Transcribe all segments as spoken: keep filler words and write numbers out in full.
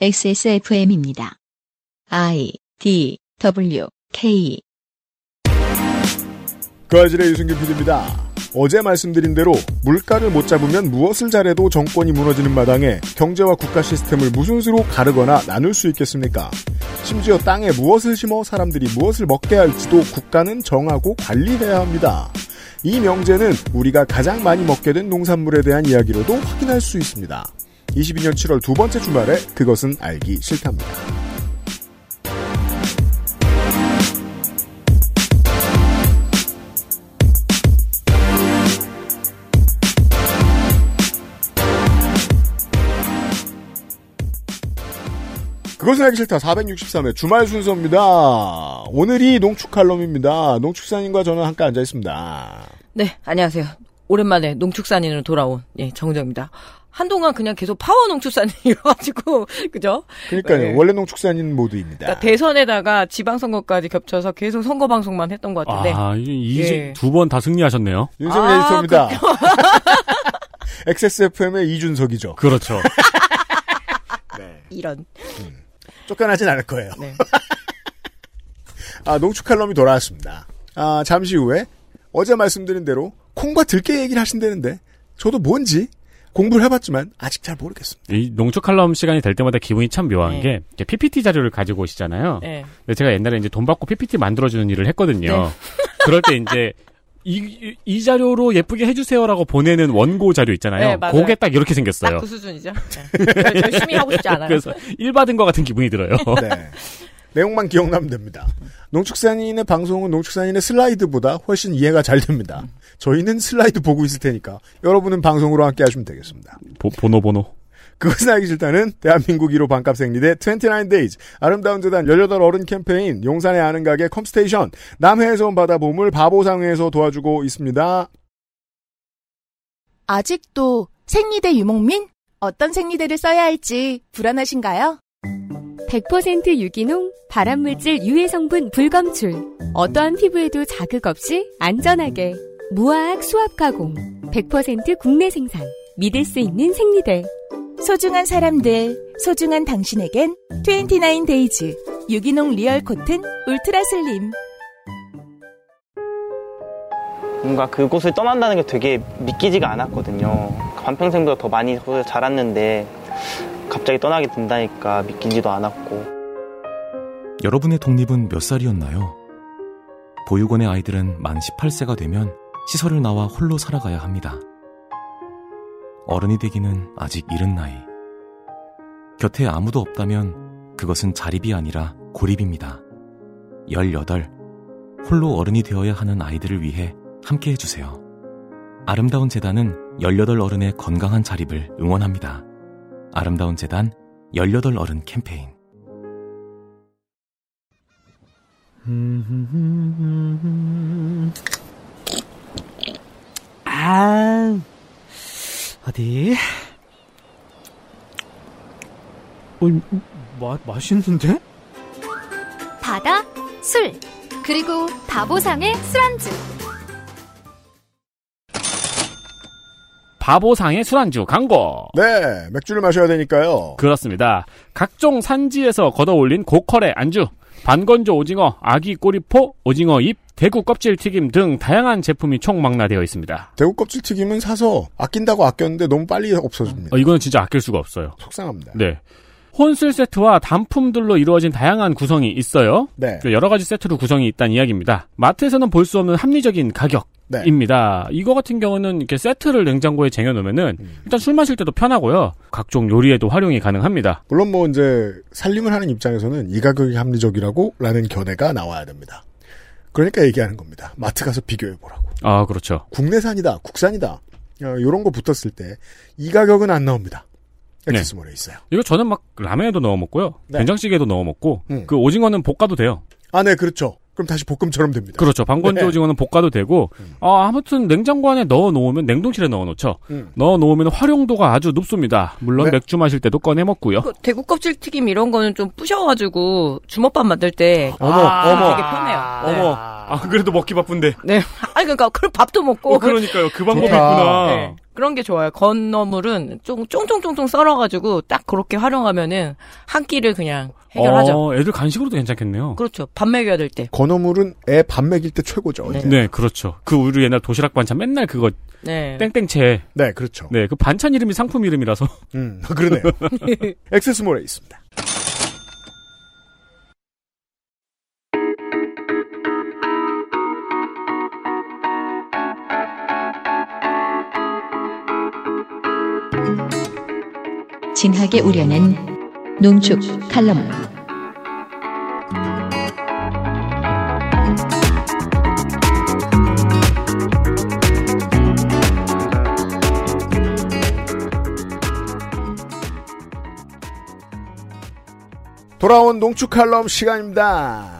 엑스에스에프엠입니다. I, D, W, K 그 아실의 유승기 피디입니다. 어제 말씀드린 대로 물가를 못 잡으면 무엇을 잘해도 정권이 무너지는 마당에 경제와 국가 시스템을 무슨 수로 가르거나 나눌 수 있겠습니까? 심지어 땅에 무엇을 심어 사람들이 무엇을 먹게 할지도 국가는 정하고 관리해야 합니다. 이 명제는 우리가 가장 많이 먹게 된 농산물에 대한 이야기로도 확인할 수 있습니다. 이십이 년 칠월 두 번째 주말에 그것은 알기 싫답니다. 그것은 알기 싫다 사백육십삼 회 주말 순서입니다. 오늘이 농축칼럼입니다. 농축산인과 저는 함께 앉아 있습니다. 네, 안녕하세요. 오랜만에 농축산인으로 돌아온 예, 정우정입니다. 한동안 그냥 계속 파워 농축산인이어가지고 그죠? 그러니까요. 네. 원래 농축산인 모드입니다. 그러니까 대선에다가 지방선거까지 겹쳐서 계속 선거 방송만 했던 것 같은데. 아, 이제 예. 두 번 다 승리하셨네요. 윤석열 에디터입니다. 엑스에스에프엠의 이준석이죠. 그렇죠. 네. 이런. 음. 쫓겨나진 않을 거예요. 네. 아, 농축칼럼이 돌아왔습니다. 아, 잠시 후에 어제 말씀드린 대로 콩과 들깨 얘기를 하신다는데 저도 뭔지 공부를 해봤지만 아직 잘 모르겠습니다. 이 농축칼럼 시간이 될 때마다 기분이 참 묘한 네. 게 피피티 자료를 가지고 오시잖아요. 네. 근데 제가 옛날에 이제 돈 받고 피피티 만들어주는 일을 했거든요. 네. 그럴 때 이제 이, 이 자료로 예쁘게 해주세요라고 보내는 원고 자료 있잖아요. 네, 그게 딱 이렇게 생겼어요. 딱 그 수준이죠. 네. 열심히 하고 싶지 않아요. 그래서 일 받은 것 같은 기분이 들어요. 네. 내용만 기억나면 됩니다. 농축산인의 방송은 농축산인의 슬라이드보다 훨씬 이해가 잘 됩니다. 저희는 슬라이드 보고 있을 테니까 여러분은 방송으로 함께 하시면 되겠습니다. 보, 보노 보노. 그것은 알기 싫다는 대한민국 일 호 반값 생리대 이십구 데이즈, 아름다운재단 열여덟 어른 캠페인, 용산의 아는 가게 컴스테이션, 남해에서 온 바다 보물 바보상회에서 도와주고 있습니다. 아직도 생리대 유목민? 어떤 생리대를 써야 할지 불안하신가요? 백 퍼센트 유기농, 발암물질 유해 성분 불검출. 어떠한 피부에도 자극 없이 안전하게. 무화학 수압 가공. 백 퍼센트 국내 생산. 믿을 수 있는 생리대. 소중한 사람들, 소중한 당신에겐 이십구 데이즈. 유기농 리얼 코튼 울트라 슬림. 뭔가 그곳을 떠난다는 게 되게 믿기지가 않았거든요. 반평생보다 더 많이 자랐는데 갑자기 떠나게 된다니까 믿기지도 않았고. 여러분의 독립은 몇 살이었나요? 보육원의 아이들은 만 열여덟 세가 되면 시설을 나와 홀로 살아가야 합니다. 어른이 되기는 아직 이른 나이. 곁에 아무도 없다면 그것은 자립이 아니라 고립입니다. 열여덟, 홀로 어른이 되어야 하는 아이들을 위해 함께해 주세요. 아름다운 재단은 열여덟 어른의 건강한 자립을 응원합니다. 아름다운 재단 열여덟 어른 캠페인. 아, 어디? 어이, 마, 맛있는데? 바다, 술, 그리고 바보상의 술안주. 바보상의 술안주 광고. 네, 맥주를 마셔야 되니까요. 그렇습니다. 각종 산지에서 걷어올린 고퀄의 안주. 반건조 오징어, 아기 꼬리포, 오징어 잎, 대구 껍질 튀김 등 다양한 제품이 총망라되어 있습니다. 대구 껍질 튀김은 사서 아낀다고 아꼈는데 너무 빨리 없어집니다. 어, 이거는 진짜 아낄 수가 없어요. 속상합니다. 네. 혼술 세트와 단품들로 이루어진 다양한 구성이 있어요. 네. 여러 가지 세트로 구성이 있다는 이야기입니다. 마트에서는 볼 수 없는 합리적인 가격입니다. 네. 이거 같은 경우는 이렇게 세트를 냉장고에 쟁여놓으면은 음. 일단 술 마실 때도 편하고요. 각종 요리에도 활용이 가능합니다. 물론 뭐 이제 살림을 하는 입장에서는 이 가격이 합리적이라고 라는 견해가 나와야 됩니다. 그러니까 얘기하는 겁니다. 마트 가서 비교해보라고. 아, 그렇죠. 국내산이다, 국산이다, 이런 거 붙었을 때 이 가격은 안 나옵니다. 네. 있어요. 이거 저는 막 라면에도 넣어 먹고요. 네. 된장찌개에도 넣어 먹고. 음. 그 오징어는 볶아도 돼요. 아, 네, 그렇죠. 그럼 다시 볶음처럼 됩니다. 그렇죠. 방건조 네. 오징어는 볶아도 되고. 음. 아, 아무튼 냉장고 안에 넣어 놓으면 냉동실에 넣어 놓죠. 음. 넣어 놓으면 활용도가 아주 높습니다. 물론 네. 맥주 마실 때도 꺼내 먹고요. 그 대구 껍질 튀김 이런 거는 좀 부셔 가지고 주먹밥 만들 때 어머, 아~ 어머. 되게 편해요. 네. 어머. 아, 그래도 먹기 바쁜데. 네. 아니, 그러니까, 그럼 밥도 먹고. 어, 그러니까요. 그 방법이 좋다. 있구나. 네. 그런 게 좋아요. 건어물은 좀 쫑쫑쫑쫑 썰어가지고 딱 그렇게 활용하면은 한 끼를 그냥 해결하죠. 어, 애들 간식으로도 괜찮겠네요. 그렇죠. 밥 먹여야 될 때. 건어물은 애 밥 먹일 때 최고죠. 네. 네, 그렇죠. 그 우리 옛날 도시락 반찬 맨날 그거 네. 땡땡채. 네, 그렇죠. 네, 그 반찬 이름이 상품 이름이라서. 음, 그러네요. 엑세스몰에 있습니다. 진하게 우려낸 농축 칼럼. 돌아온 농축 칼럼 시간입니다.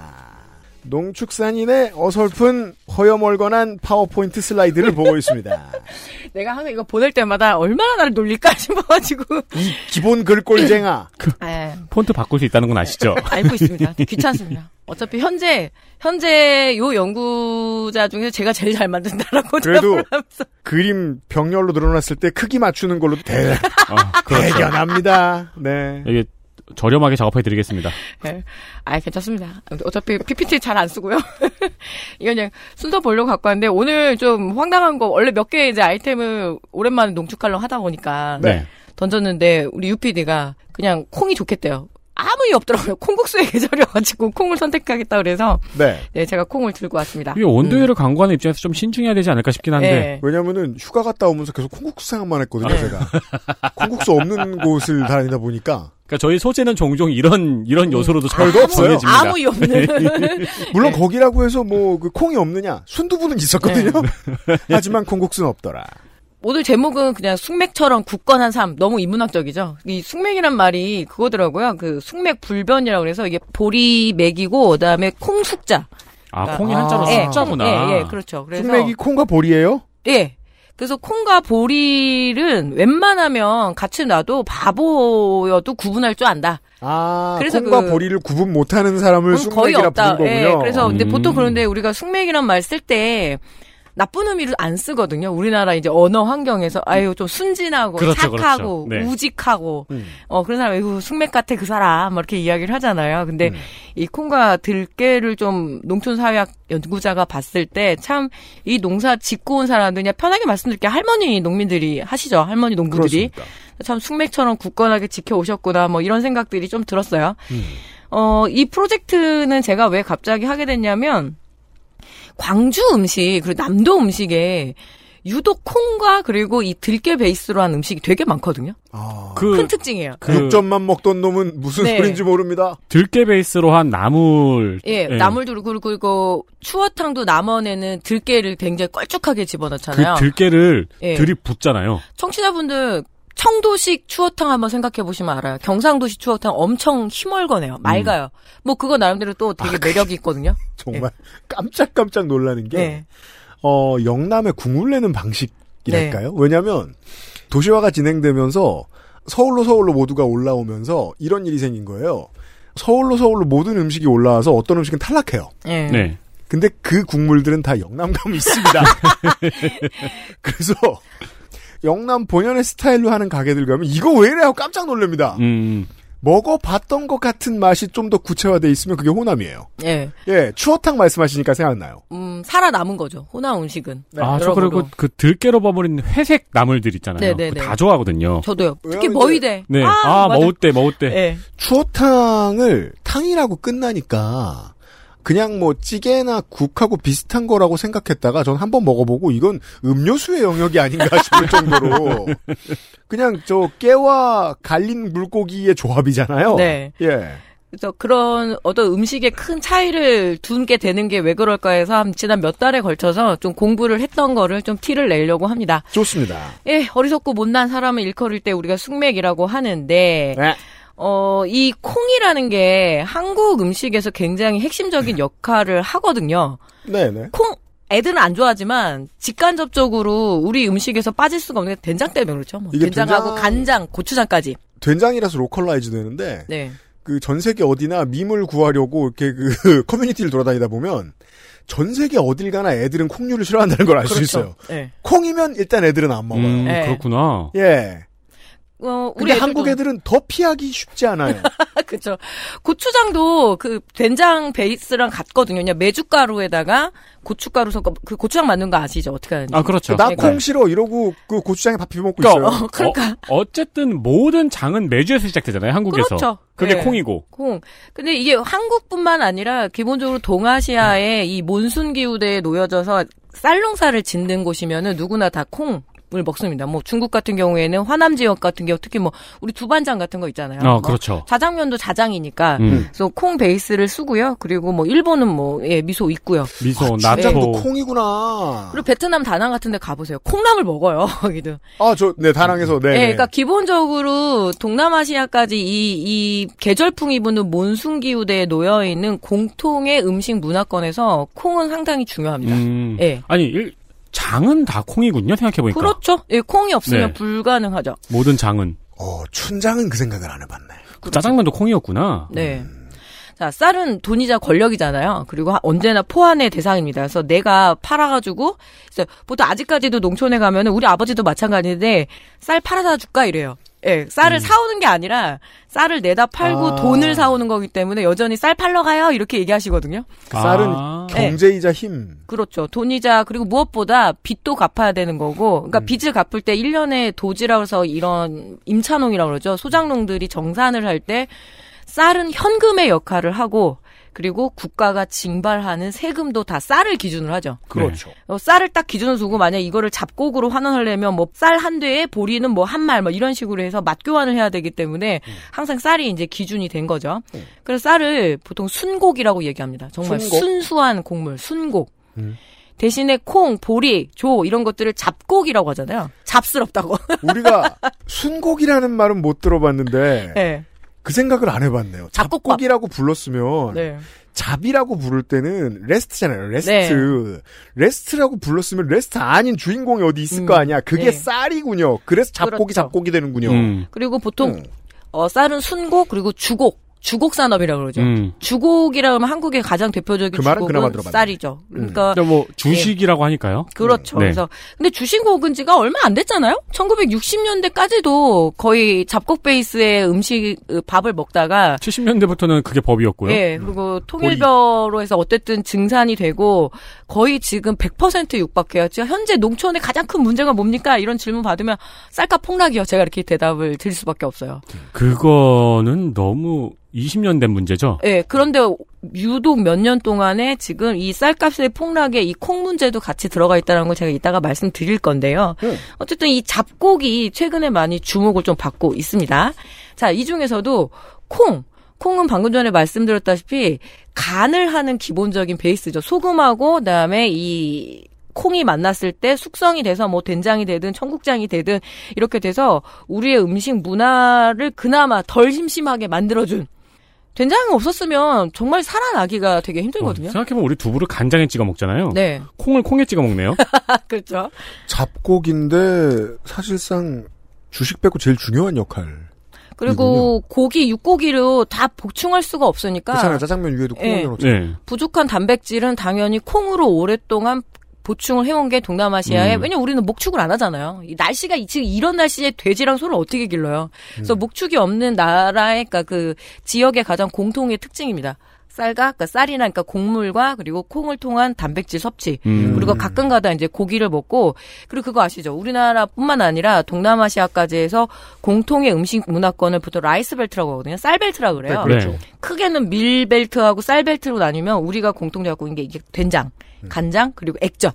농축산인의 어설픈 허여멀건한 파워포인트 슬라이드를 보고 있습니다. 내가 항상 이거 보낼 때마다 얼마나 나를 놀릴까 싶어가지고. 이 기본 글꼴쟁아. 그, 폰트 바꿀 수 있다는 건 아시죠? 알고 있습니다. 귀찮습니다. 어차피 현재 현재 요 연구자 중에서 제가 제일 잘 만든다라고. 그래도 그림 병렬로 늘어났을 때 크기 맞추는 걸로 대, 어, 그렇죠. 대견합니다. 네. 이게 저렴하게 작업해드리겠습니다. 네. 아, 괜찮습니다. 어차피 피피티 잘 안 쓰고요. 이건 그냥 순서 보려고 갖고 왔는데, 오늘 좀 황당한 거, 원래 몇 개 이제 아이템을 오랜만에 농축칼럼 하다 보니까. 네. 던졌는데, 우리 유피디가 그냥 콩이 좋겠대요. 아무 일 없더라고요. 콩국수의 계절이어가지고 콩을 선택하겠다 그래서. 네. 네, 제가 콩을 들고 왔습니다. 이게 원두회를 음. 광고하는 입장에서 좀 신중해야 되지 않을까 싶긴 한데. 네. 왜냐면은 휴가 갔다 오면서 계속 콩국수 생각만 했거든요, 네. 제가. 콩국수 없는 곳을 다니다 보니까. 그러니까 저희 소재는 종종 이런, 이런 요소로도 잘 전해집니다. 아무 이 없는. 물론 네. 거기라고 해서 뭐, 그 콩이 없느냐. 순두부는 있었거든요. 네. 하지만 콩국수는 없더라. 오늘 제목은 그냥 숙맥처럼 굳건한 삶. 너무 인문학적이죠. 이 숙맥이란 말이 그거더라고요. 그 숙맥 불변이라고 해서 이게 보리 맥이고 그다음에 콩 숙자. 아, 그러니까 콩이 한자로 아, 숙자구나. 예, 예, 예, 그렇죠. 그래서 숙맥이 콩과 보리예요? 예. 그래서 콩과 보리는 웬만하면 같이 놔도 바보여도 구분할 줄 안다. 아, 그래서 콩과 그, 보리를 구분 못하는 사람을 숙맥이라 부른 거군요. 예, 그래서 근데 음. 보통 그런데 우리가 숙맥이란 말 쓸 때 나쁜 의미로 안 쓰거든요. 우리나라 이제 언어 환경에서 아유 좀 순진하고 그렇죠, 착하고 그렇죠. 네. 우직하고 음. 어 그런 사람 아유 숙맥 같아 그 사람 막 이렇게 이야기를 하잖아요. 근데 음. 이 콩과 들깨를 좀 농촌 사회학 연구자가 봤을 때 참 이 농사 짓고 온 사람들이냐 편하게 말씀드릴게요. 할머니 농민들이 하시죠. 할머니 농부들이 그렇습니다. 참 숙맥처럼 굳건하게 지켜오셨구나 뭐 이런 생각들이 좀 들었어요. 음. 어 이 프로젝트는 제가 왜 갑자기 하게 됐냐면. 광주 음식 그리고 남도 음식에 유독 콩과 그리고 이 들깨 베이스로 한 음식이 되게 많거든요. 아, 그, 큰 특징이에요. 그 육전만 먹던 놈은 무슨 네. 소린지 모릅니다. 들깨 베이스로 한 나물. 예, 예. 나물도 그리고 그리고 추어탕도 남원에는 들깨를 굉장히 껄쭉하게 집어넣잖아요. 그 들깨를 예. 들이붓잖아요. 청취자분들. 청도식 추어탕 한번 생각해 보시면 알아요. 경상도식 추어탕 엄청 힘얼거네요. 맑아요. 음. 뭐 그거 나름대로 또 되게 아, 매력이 있거든요. 정말 네. 깜짝깜짝 놀라는 게 네. 어, 영남의 국물 내는 방식이랄까요? 네. 왜냐하면 도시화가 진행되면서 서울로 서울로 모두가 올라오면서 이런 일이 생긴 거예요. 서울로 서울로 모든 음식이 올라와서 어떤 음식은 탈락해요. 네. 네. 근데 그 국물들은 다 영남감이 있습니다. 그래서 영남 본연의 스타일로 하는 가게들 가면 이거 왜 이래 하고 깜짝 놀랍니다. 음. 먹어봤던 것 같은 맛이 좀 더 구체화되어 있으면 그게 호남이에요. 예. 예, 추어탕 말씀하시니까 생각나요. 음, 살아남은 거죠. 호남 음식은. 네. 아, 저 그리고 그 들깨로 버무린 회색 나물들 있잖아요. 네네네. 다 좋아하거든요. 저도요. 특히 머위대. 네. 아, 아 머우대, 머우대. 네. 추어탕을 탕이라고 끝나니까. 그냥 뭐 찌개나 국하고 비슷한 거라고 생각했다가 전 한번 먹어보고 이건 음료수의 영역이 아닌가 싶을 정도로 그냥 저 깨와 갈린 물고기의 조합이잖아요. 네. 예. 그래서 그런 어떤 음식에 큰 차이를 둔 게 되는 게 왜 그럴까 해서 지난 몇 달에 걸쳐서 좀 공부를 했던 거를 좀 티를 내려고 합니다. 좋습니다. 예, 어리석고 못난 사람을 일컬을 때 우리가 숙맥이라고 하는데. 네. 어, 이 콩이라는 게 한국 음식에서 굉장히 핵심적인 역할을 하거든요. 네네. 콩, 애들은 안 좋아하지만 직간접적으로 우리 음식에서 빠질 수가 없는 게 된장 때문에 그렇죠. 뭐. 된장하고 된장... 간장, 고추장까지. 된장이라서 로컬라이즈 되는데. 네. 그 전 세계 어디나 밈을 구하려고 이렇게 그 커뮤니티를 돌아다니다 보면 전 세계 어딜 가나 애들은 콩류를 싫어한다는 걸 알 수 그렇죠. 있어요. 네. 콩이면 일단 애들은 안 먹어요. 음, 네. 그렇구나. 예. 어, 우리 근데 애들도... 한국 애들은 더 피하기 쉽지 않아요. 그렇죠. 고추장도 그 된장 베이스랑 같거든요. 그냥 메주가루에다가 고춧가루 섞어 그 고추장 만든 거 아시죠? 어떻게 하는지. 아 그렇죠. 나 콩 싫어 이러고 그 고추장에 밥 비벼 먹고 그러니까, 있어요. 어, 그러니까 어, 어쨌든 모든 장은 메주에서 시작되잖아요. 한국에서. 그렇죠. 그게 네. 콩이고. 콩. 근데 이게 한국뿐만 아니라 기본적으로 동아시아의 음. 이 몬순 기후대에 놓여져서 쌀농사를 짓는 곳이면은 누구나 다 콩. 을 먹습니다. 뭐 중국 같은 경우에는 화남 지역 같은 경우 특히 뭐 우리 두반장 같은 거 있잖아요. 어, 그렇죠. 자장면도 자장이니까. 음. 그래서 콩 베이스를 쓰고요. 그리고 뭐 일본은 뭐 예, 미소 있고요. 미소, 아, 나장도 네. 콩이구나. 그리고 베트남 다낭 같은 데 가보세요. 콩나물 먹어요. 거기도. 아, 저 네, 다낭에서 네. 예, 그러니까 기본적으로 동남아시아까지 이 이 계절풍이 부는 몬순 기후대에 놓여 있는 공통의 음식 문화권에서 콩은 상당히 중요합니다. 음. 예. 아니, 일 장은 다 콩이군요, 생각해보니까. 그렇죠. 예, 콩이 없으면 네. 불가능하죠. 모든 장은. 어, 춘장은 그 생각을 안 해봤네. 그 짜장면도 콩이었구나. 네. 음. 자, 쌀은 돈이자 권력이잖아요. 그리고 언제나 포환의 대상입니다. 그래서 내가 팔아가지고, 보통 아직까지도 농촌에 가면은 우리 아버지도 마찬가지인데, 쌀 팔아다 줄까? 이래요. 예, 쌀을 음. 사오는 게 아니라 쌀을 내다 팔고 아. 돈을 사오는 거기 때문에 여전히 쌀 팔러 가요 이렇게 얘기하시거든요. 그 쌀은 아. 경제이자 힘. 그렇죠. 돈이자 그리고 무엇보다 빚도 갚아야 되는 거고 그러니까 음. 빚을 갚을 때 일 년에 도지라고 해서 이런 임차농이라고 그러죠. 소작농들이 정산을 할 때 쌀은 현금의 역할을 하고 그리고 국가가 징발하는 세금도 다 쌀을 기준으로 하죠. 그렇죠. 네. 쌀을 딱 기준으로 두고 만약 이거를 잡곡으로 환원하려면 뭐 쌀 한 대에 보리는 뭐 한 말 뭐 이런 식으로 해서 맞교환을 해야 되기 때문에 음. 항상 쌀이 이제 기준이 된 거죠. 음. 그래서 쌀을 보통 순곡이라고 얘기합니다. 정말 순곡? 순수한 곡물, 순곡. 음. 대신에 콩, 보리, 조 이런 것들을 잡곡이라고 하잖아요. 잡스럽다고. 우리가 순곡이라는 말은 못 들어봤는데 네. 그 생각을 안 해봤네요. 잡곡이라고 불렀으면 네. 잡이라고 부를 때는 레스트잖아요. 레스트. 네. 레스트라고 불렀으면 레스트 아닌 주인공이 어디 있을 음. 거 아니야. 그게 네. 쌀이군요. 그래서 잡곡이 그렇죠. 잡곡이 되는군요. 음. 그리고 보통 음. 어, 쌀은 순곡 그리고 주곡. 주곡 산업이라고 그러죠. 음. 주곡이라고 하면 한국의 가장 대표적인 그 주곡은 쌀이죠. 그러니까 음. 뭐 주식이라고 네. 하니까요. 그렇죠. 네. 그래서 근데 주식 먹은지가 얼마 안 됐잖아요. 천구백육십 년대까지도 거의 잡곡 베이스의 음식 밥을 먹다가 칠십 년대부터는 그게 법이었고요. 네. 그리고 음. 통일별로 해서 어쨌든 증산이 되고 거의 지금 백 퍼센트 육박해요. 지금 현재 농촌의 가장 큰 문제가 뭡니까? 이런 질문 받으면 쌀값 폭락이요. 제가 이렇게 대답을 드릴 수밖에 없어요. 그거는 너무 이십 년 된 문제죠? 네, 그런데 유독 몇 년 동안에 지금 이 쌀값의 폭락에 이 콩 문제도 같이 들어가 있다는 걸 제가 이따가 말씀드릴 건데요. 음. 어쨌든 이 잡곡이 최근에 많이 주목을 좀 받고 있습니다. 자, 이 중에서도 콩. 콩은 방금 전에 말씀드렸다시피 간을 하는 기본적인 베이스죠. 소금하고 그다음에 이 콩이 만났을 때 숙성이 돼서 뭐 된장이 되든 청국장이 되든 이렇게 돼서 우리의 음식 문화를 그나마 덜 심심하게 만들어준 된장이 없었으면 정말 살아나기가 되게 힘들거든요. 어, 생각해보면 우리 두부를 간장에 찍어 먹잖아요. 네. 콩을 콩에 찍어 먹네요. 그렇죠. 잡곡인데 사실상 주식 빼고 제일 중요한 역할. 그리고 이군요. 고기, 육고기로 다 보충할 수가 없으니까. 그렇잖아요. 짜장면 위에도 콩을 넣었죠. 네. 네. 부족한 단백질은 당연히 콩으로 오랫동안 보충을 해온 게 동남아시아에 음. 왜냐면 우리는 목축을 안 하잖아요. 이 날씨가 지금 이런 날씨에 돼지랑 소를 어떻게 길러요. 그래서 음. 목축이 없는 나라의 그러니까 그 지역의 가장 공통의 특징입니다. 쌀과 그러니까 쌀이나 그러니까 곡물과 그리고 콩을 통한 단백질 섭취 음. 그리고 가끔가다 이제 고기를 먹고 그리고 그거 아시죠? 우리나라뿐만 아니라 동남아시아까지 해서 공통의 음식 문화권을 보통 라이스벨트라고 하거든요. 쌀벨트라고 그래요. 네, 그렇죠. 크게는 밀벨트하고 쌀벨트로 나뉘면 우리가 공통적으로 갖고 있는 게 이게 된장, 간장 그리고 액젓.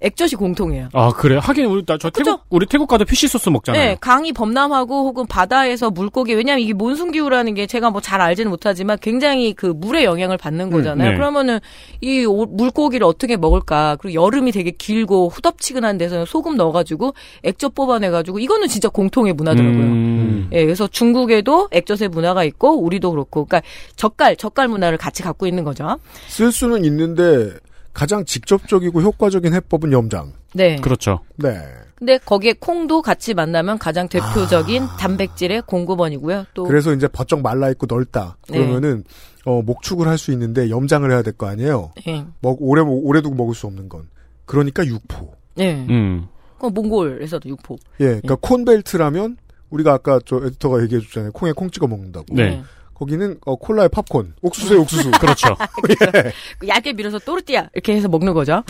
액젓이 공통이에요. 아, 그래요? 하긴, 우리, 나, 저 태국, 그쵸? 우리 태국 가도 피쉬소스 먹잖아요. 네, 강이 범람하고 혹은 바다에서 물고기, 왜냐면 이게 몬순기후라는 게 제가 뭐 잘 알지는 못하지만 굉장히 그 물의 영향을 받는 거잖아요. 음, 네. 그러면은 이 오, 물고기를 어떻게 먹을까. 그리고 여름이 되게 길고 후덥지근한 데서 소금 넣어가지고 액젓 뽑아내가지고 이거는 진짜 공통의 문화더라고요. 음. 예, 그래서 중국에도 액젓의 문화가 있고 우리도 그렇고. 그러니까 젓갈, 젓갈 문화를 같이 갖고 있는 거죠. 쓸 수는 있는데, 가장 직접적이고 효과적인 해법은 염장. 네. 그렇죠. 네. 근데 거기에 콩도 같이 만나면 가장 대표적인 아... 단백질의 공급원이고요. 또 그래서 이제 버쩍 말라 있고 넓다. 그러면은 네. 어, 목축을 할 수 있는데 염장을 해야 될 거 아니에요. 네. 먹 오래 오래 두고 먹을 수 없는 건. 그러니까 육포. 네. 음. 그 몽골에서도 육포. 예. 그러니까 예. 콘벨트라면 우리가 아까 저 에디터가 얘기해 줬잖아요. 콩에 콩 찍어 먹는다고. 네. 거기는 어, 콜라에 팝콘, 옥수수에 옥수수. 그렇죠. 예. 얇게 밀어서 또르띠아 이렇게 해서 먹는 거죠.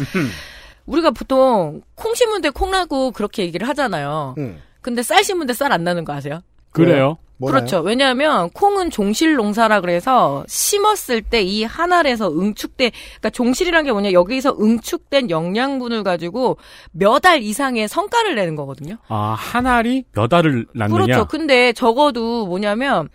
우리가 보통 콩 심은 데 콩 나고 그렇게 얘기를 하잖아요. 음. 근데 쌀 심은 데 쌀 안 나는 거 아세요? 그래요. 뭐나요? 그렇죠. 왜냐하면 콩은 종실 농사라 그래서 심었을 때 이 한 알에서 응축된, 그러니까 종실이란 게 뭐냐, 여기서 응축된 영양분을 가지고 몇 알 이상의 성과를 내는 거거든요. 아, 한 알이 몇 알을 낳느냐. 그렇죠. 근데 적어도 뭐냐면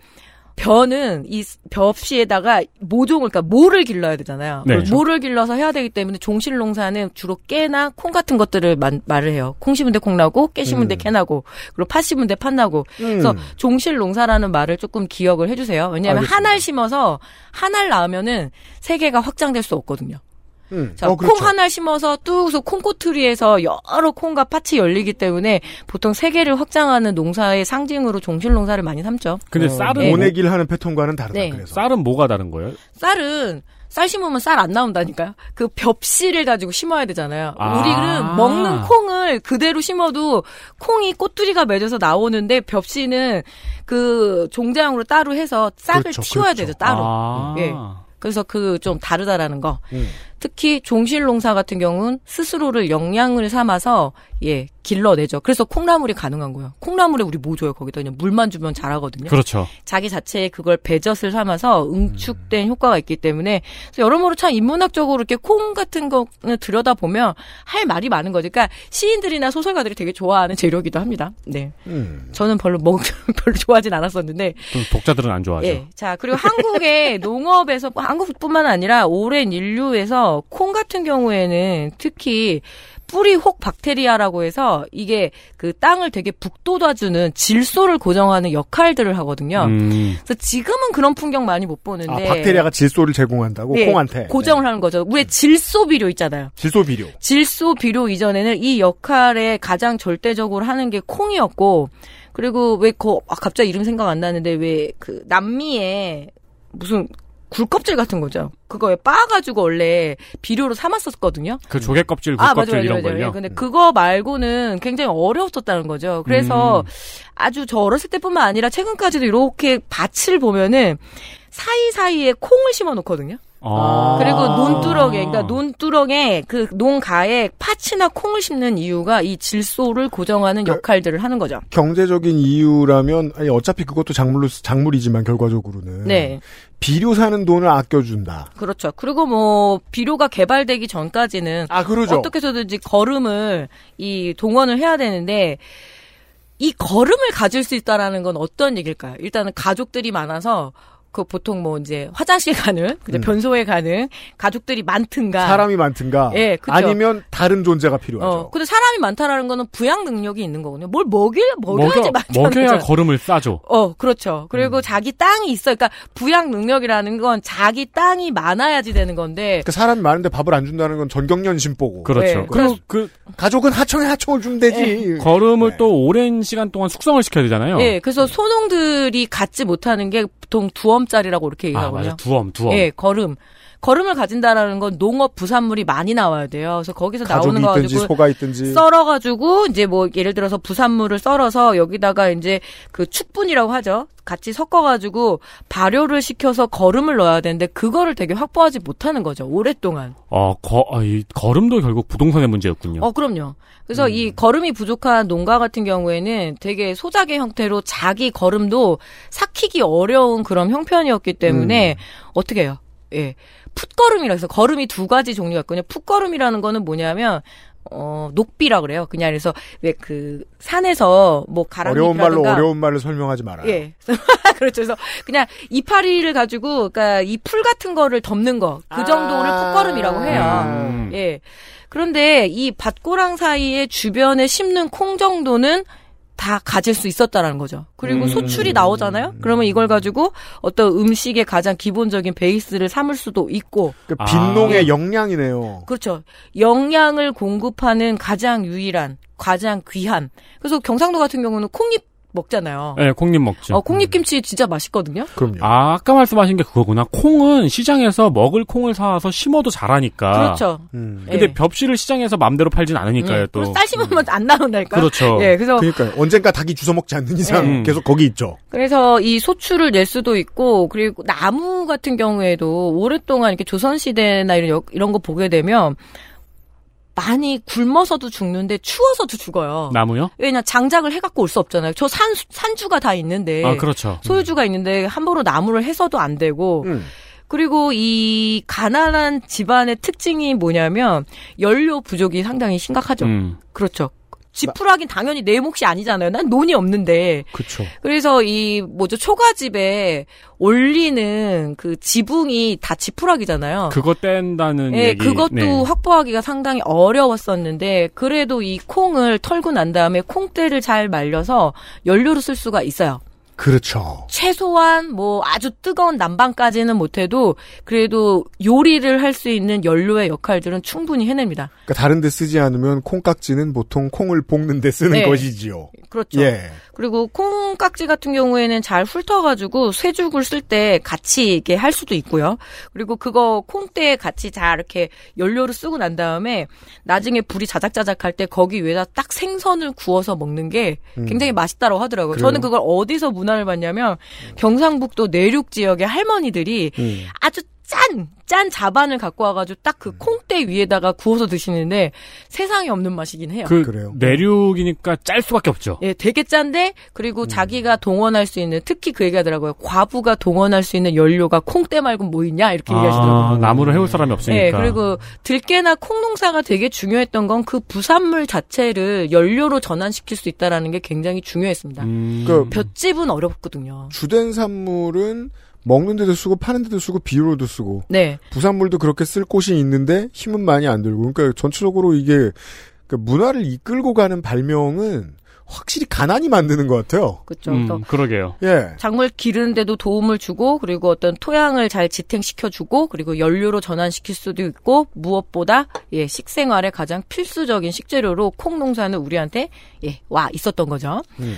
벼는 이 벼씨에다가 모종을, 그러니까 모를 길러야 되잖아요. 네. 모를 길러서 해야 되기 때문에 종실 농사는 주로 깨나 콩 같은 것들을 마, 말을 해요. 콩 심은 데 콩 나고, 깨 심은 데 깨 나고, 그리고 팥 심은 데 팥 나고. 음. 그래서 종실 농사라는 말을 조금 기억을 해주세요. 왜냐하면 한 알 심어서 한 알 낳으면은 세계가 확장될 수 없거든요. 음. 자, 어, 그렇죠. 콩 하나 심어서 뚝서 콩꼬투리에서 여러 콩과 팥이 열리기 때문에 보통 세계를 확장하는 농사의 상징으로 종실농사를 많이 삼죠. 근데 어, 쌀은 모내기를 네. 하는 패턴과는 다르다. 네. 그래서 쌀은 뭐가 다른 거예요? 쌀은 쌀 심으면 쌀 안 나온다니까요. 그 볍씨를 가지고 심어야 되잖아요. 아~ 우리는 먹는 콩을 그대로 심어도 콩이 꼬투리가 맺어서 나오는데 볍씨는 그 종자용으로 따로 해서 싹을 그렇죠, 틔워야 그렇죠. 되죠. 따로. 아~ 예. 그래서 그 좀 다르다라는 거. 음. 특히 종실농사 같은 경우는 스스로를 영양을 삼아서 예 길러내죠. 그래서 콩나물이 가능한 거예요. 콩나물에 우리 뭐 줘요? 거기다 그냥 물만 주면 자라거든요. 그렇죠. 자기 자체에 그걸 배젖을 삼아서 응축된 음. 효과가 있기 때문에 그래서 여러모로 참 인문학적으로 이렇게 콩 같은 거는 들여다보면 할 말이 많은 거죠. 그러니까 시인들이나 소설가들이 되게 좋아하는 재료이기도 합니다. 네. 음. 저는 별로 먹 별로 좋아하진 않았었는데 독자들은 안 좋아하죠. 예. 자 그리고 한국의 농업에서 한국뿐만 아니라 오랜 인류에서 콩 같은 경우에는 특히 뿌리 혹 박테리아라고 해서 이게 그 땅을 되게 북돋아주는 질소를 고정하는 역할들을 하거든요. 음. 그래서 지금은 그런 풍경 많이 못 보는데. 아, 박테리아가 질소를 제공한다고? 네, 콩한테. 고정을 네. 하는 거죠. 왜 질소 비료 있잖아요. 질소 비료. 질소 비료 이전에는 이 역할에 가장 절대적으로 하는 게 콩이었고, 그리고 왜 그, 아, 갑자기 이름 생각 안 나는데 왜 그 남미에 무슨 굴껍질 같은 거죠. 그거에 빻아가지고 원래 비료로 삼았었거든요. 그 조개껍질, 굴껍질 아, 이런 거요. 근데 음. 그거 말고는 굉장히 어려웠었다는 거죠. 그래서 음. 아주 저 어렸을 때뿐만 아니라 최근까지도 이렇게 밭을 보면은 사이사이에 콩을 심어 놓거든요. 아~ 그리고 논두렁에, 그러니까 논두렁에 그 농가에 팥이나 콩을 심는 이유가 이 질소를 고정하는 그러니까 역할들을 하는 거죠. 경제적인 이유라면, 아니, 어차피 그것도 작물로, 작물이지만 결과적으로는. 네. 비료 사는 돈을 아껴준다. 그렇죠. 그리고 뭐, 비료가 개발되기 전까지는. 아, 그러죠. 어떻게 해서든지 거름을, 이 동원을 해야 되는데, 이 거름을 가질 수 있다라는 건 어떤 얘기일까요? 일단은 가족들이 많아서, 그 보통 뭐 이제 화장실 가는, 음. 변소에 가는 가족들이 많든가 사람이 많든가, 예, 그쵸? 아니면 다른 존재가 필요하죠. 어, 근데 사람이 많다라는 거는 부양 능력이 있는 거거든요. 뭘 먹일 먹여야지 많다는 먹여야 거잖아. 걸음을 싸죠. 어, 그렇죠. 그리고 음. 자기 땅이 있어, 그러니까 부양 능력이라는 건 자기 땅이 많아야지 되는 건데. 그러니까 사람이 많은데 밥을 안 준다는 건 전경련 심보고. 그렇죠. 네, 그리고 그 가족은 하청에 하청을 주면 되지. 걸음을 네. 또 오랜 시간 동안 숙성을 시켜야 되잖아요. 예, 그래서 소농들이 갖지 못하는 게 보통 두엄 짜리라고 이렇게 얘기하거든요. 아, 맞아. 두엄, 두엄. 예, 거름. 거름을 가진다라는 건 농업 부산물이 많이 나와야 돼요. 그래서 거기서 나오는 거 가지고 소가 있든지 썰어 가지고 이제 뭐 예를 들어서 부산물을 썰어서 여기다가 이제 그 축분이라고 하죠. 같이 섞어 가지고 발효를 시켜서 거름을 넣어야 되는데 그거를 되게 확보하지 못하는 거죠. 오랫동안. 아, 거, 아, 이 거름도 결국 부동산의 문제였군요. 어, 그럼요. 그래서 음. 이 거름이 부족한 농가 같은 경우에는 되게 소작의 형태로 자기 거름도 삭히기 어려운 그런 형편이었기 때문에 음. 어떻게 해요? 예. 풋거름이라 해서 거름이 두 가지 종류가 있거든요. 풋거름이라는 거는 뭐냐면 어 녹비라 그래요. 그냥 그래서 왜 그 산에서 뭐 가랑이 어려운 말로 어려운 말을 설명하지 말아요. 예. 그렇죠. 그래서 그냥 이파리를 가지고 그러니까 이 풀 같은 거를 덮는 거. 그 정도를 아~ 풋거름이라고 해요. 음. 예. 그런데 이 밭고랑 사이에 주변에 심는 콩 정도는 다 가질 수 있었다라는 거죠. 그리고 음. 소출이 나오잖아요. 그러면 이걸 가지고 어떤 음식의 가장 기본적인 베이스를 삼을 수도 있고. 그러니까 빈농의 아. 영양이네요. 그렇죠. 영양을 공급하는 가장 유일한, 가장 귀한. 그래서 경상도 같은 경우는 콩잎 먹잖아요. 네, 콩잎 먹죠. 어, 콩잎 김치 진짜 맛있거든요. 그럼요. 아, 아까 말씀하신 게 그거구나. 콩은 시장에서 먹을 콩을 사와서 심어도 자라니까. 그렇죠. 음. 근데 네. 벽실을 시장에서 마음대로 팔진 않으니까요. 음. 또 쌀 심으면 음. 안 나온다니까요. 그렇죠. 예, 네, 그래서 그러니까요. 언젠가 닭이 주워 먹지 않는 이상 네. 계속 거기 있죠. 그래서 이 소출을 낼 수도 있고, 그리고 나무 같은 경우에도 오랫동안 이렇게 조선 시대나 이런 이런 거 보게 되면. 많이 굶어서도 죽는데 추워서도 죽어요. 나무요? 왜냐 장작을 해갖고 올 수 없잖아요. 저 산 산주가 다 있는데, 아 그렇죠. 소유주가 있는데 함부로 나무를 해서도 안 되고. 음. 그리고 이 가난한 집안의 특징이 뭐냐면 연료 부족이 상당히 심각하죠. 음. 그렇죠. 지푸라기는 당연히 내 몫이 아니잖아요. 난 논이 없는데. 그렇죠. 그래서 이 뭐죠 초가집에 올리는 그 지붕이 다 지푸라기잖아요. 그거 뗀다는 네, 얘기. 그것도 네. 확보하기가 상당히 어려웠었는데 그래도 이 콩을 털고 난 다음에 콩대를 잘 말려서 연료로 쓸 수가 있어요. 그렇죠. 최소한 뭐 아주 뜨거운 난방까지는 못해도 그래도 요리를 할 수 있는 연료의 역할들은 충분히 해냅니다. 그러니까 다른 데 쓰지 않으면 콩깍지는 보통 콩을 볶는 데 쓰는 네. 것이지요. 그렇죠. 예. 그리고 콩깍지 같은 경우에는 잘 훑어가지고 쇠죽을 쓸 때 같이 이게 할 수도 있고요. 그리고 그거 콩대에 같이 다 이렇게 연료를 쓰고 난 다음에 나중에 불이 자작자작할 때 거기 위에다 딱 생선을 구워서 먹는 게 굉장히 음. 맛있다고 하더라고요. 그래요? 저는 그걸 어디서 문화를 봤냐면 경상북도 내륙 지역의 할머니들이 음. 아주 짠! 짠 자반을 갖고 와가지고 딱 그 콩대 위에다가 구워서 드시는데 세상에 없는 맛이긴 해요. 그, 그래요. 내륙이니까 짤 수밖에 없죠. 예, 되게 짠데, 그리고 음. 자기가 동원할 수 있는, 특히 그 얘기 하더라고요. 과부가 동원할 수 있는 연료가 콩대 말고 뭐 있냐? 이렇게 아, 얘기하시더라고요. 나무를 해올 사람이 없으니까. 예, 그리고 들깨나 콩농사가 되게 중요했던 건 그 부산물 자체를 연료로 전환시킬 수 있다라는 게 굉장히 중요했습니다. 음. 그, 볏짚은 어렵거든요. 주된 산물은 먹는 데도 쓰고 파는 데도 쓰고 비료로도 쓰고 네. 부산물도 그렇게 쓸 곳이 있는데 힘은 많이 안 들고 그러니까 전체적으로 이게 그러니까 문화를 이끌고 가는 발명은 확실히 가난이 만드는 것 같아요. 그렇죠. 음, 그러게요. 예. 작물 기르는데도 도움을 주고 그리고 어떤 토양을 잘 지탱시켜주고 그리고 연료로 전환시킬 수도 있고 무엇보다 예, 식생활의 가장 필수적인 식재료로 콩 농사는 우리한테 예, 와 있었던 거죠. 음.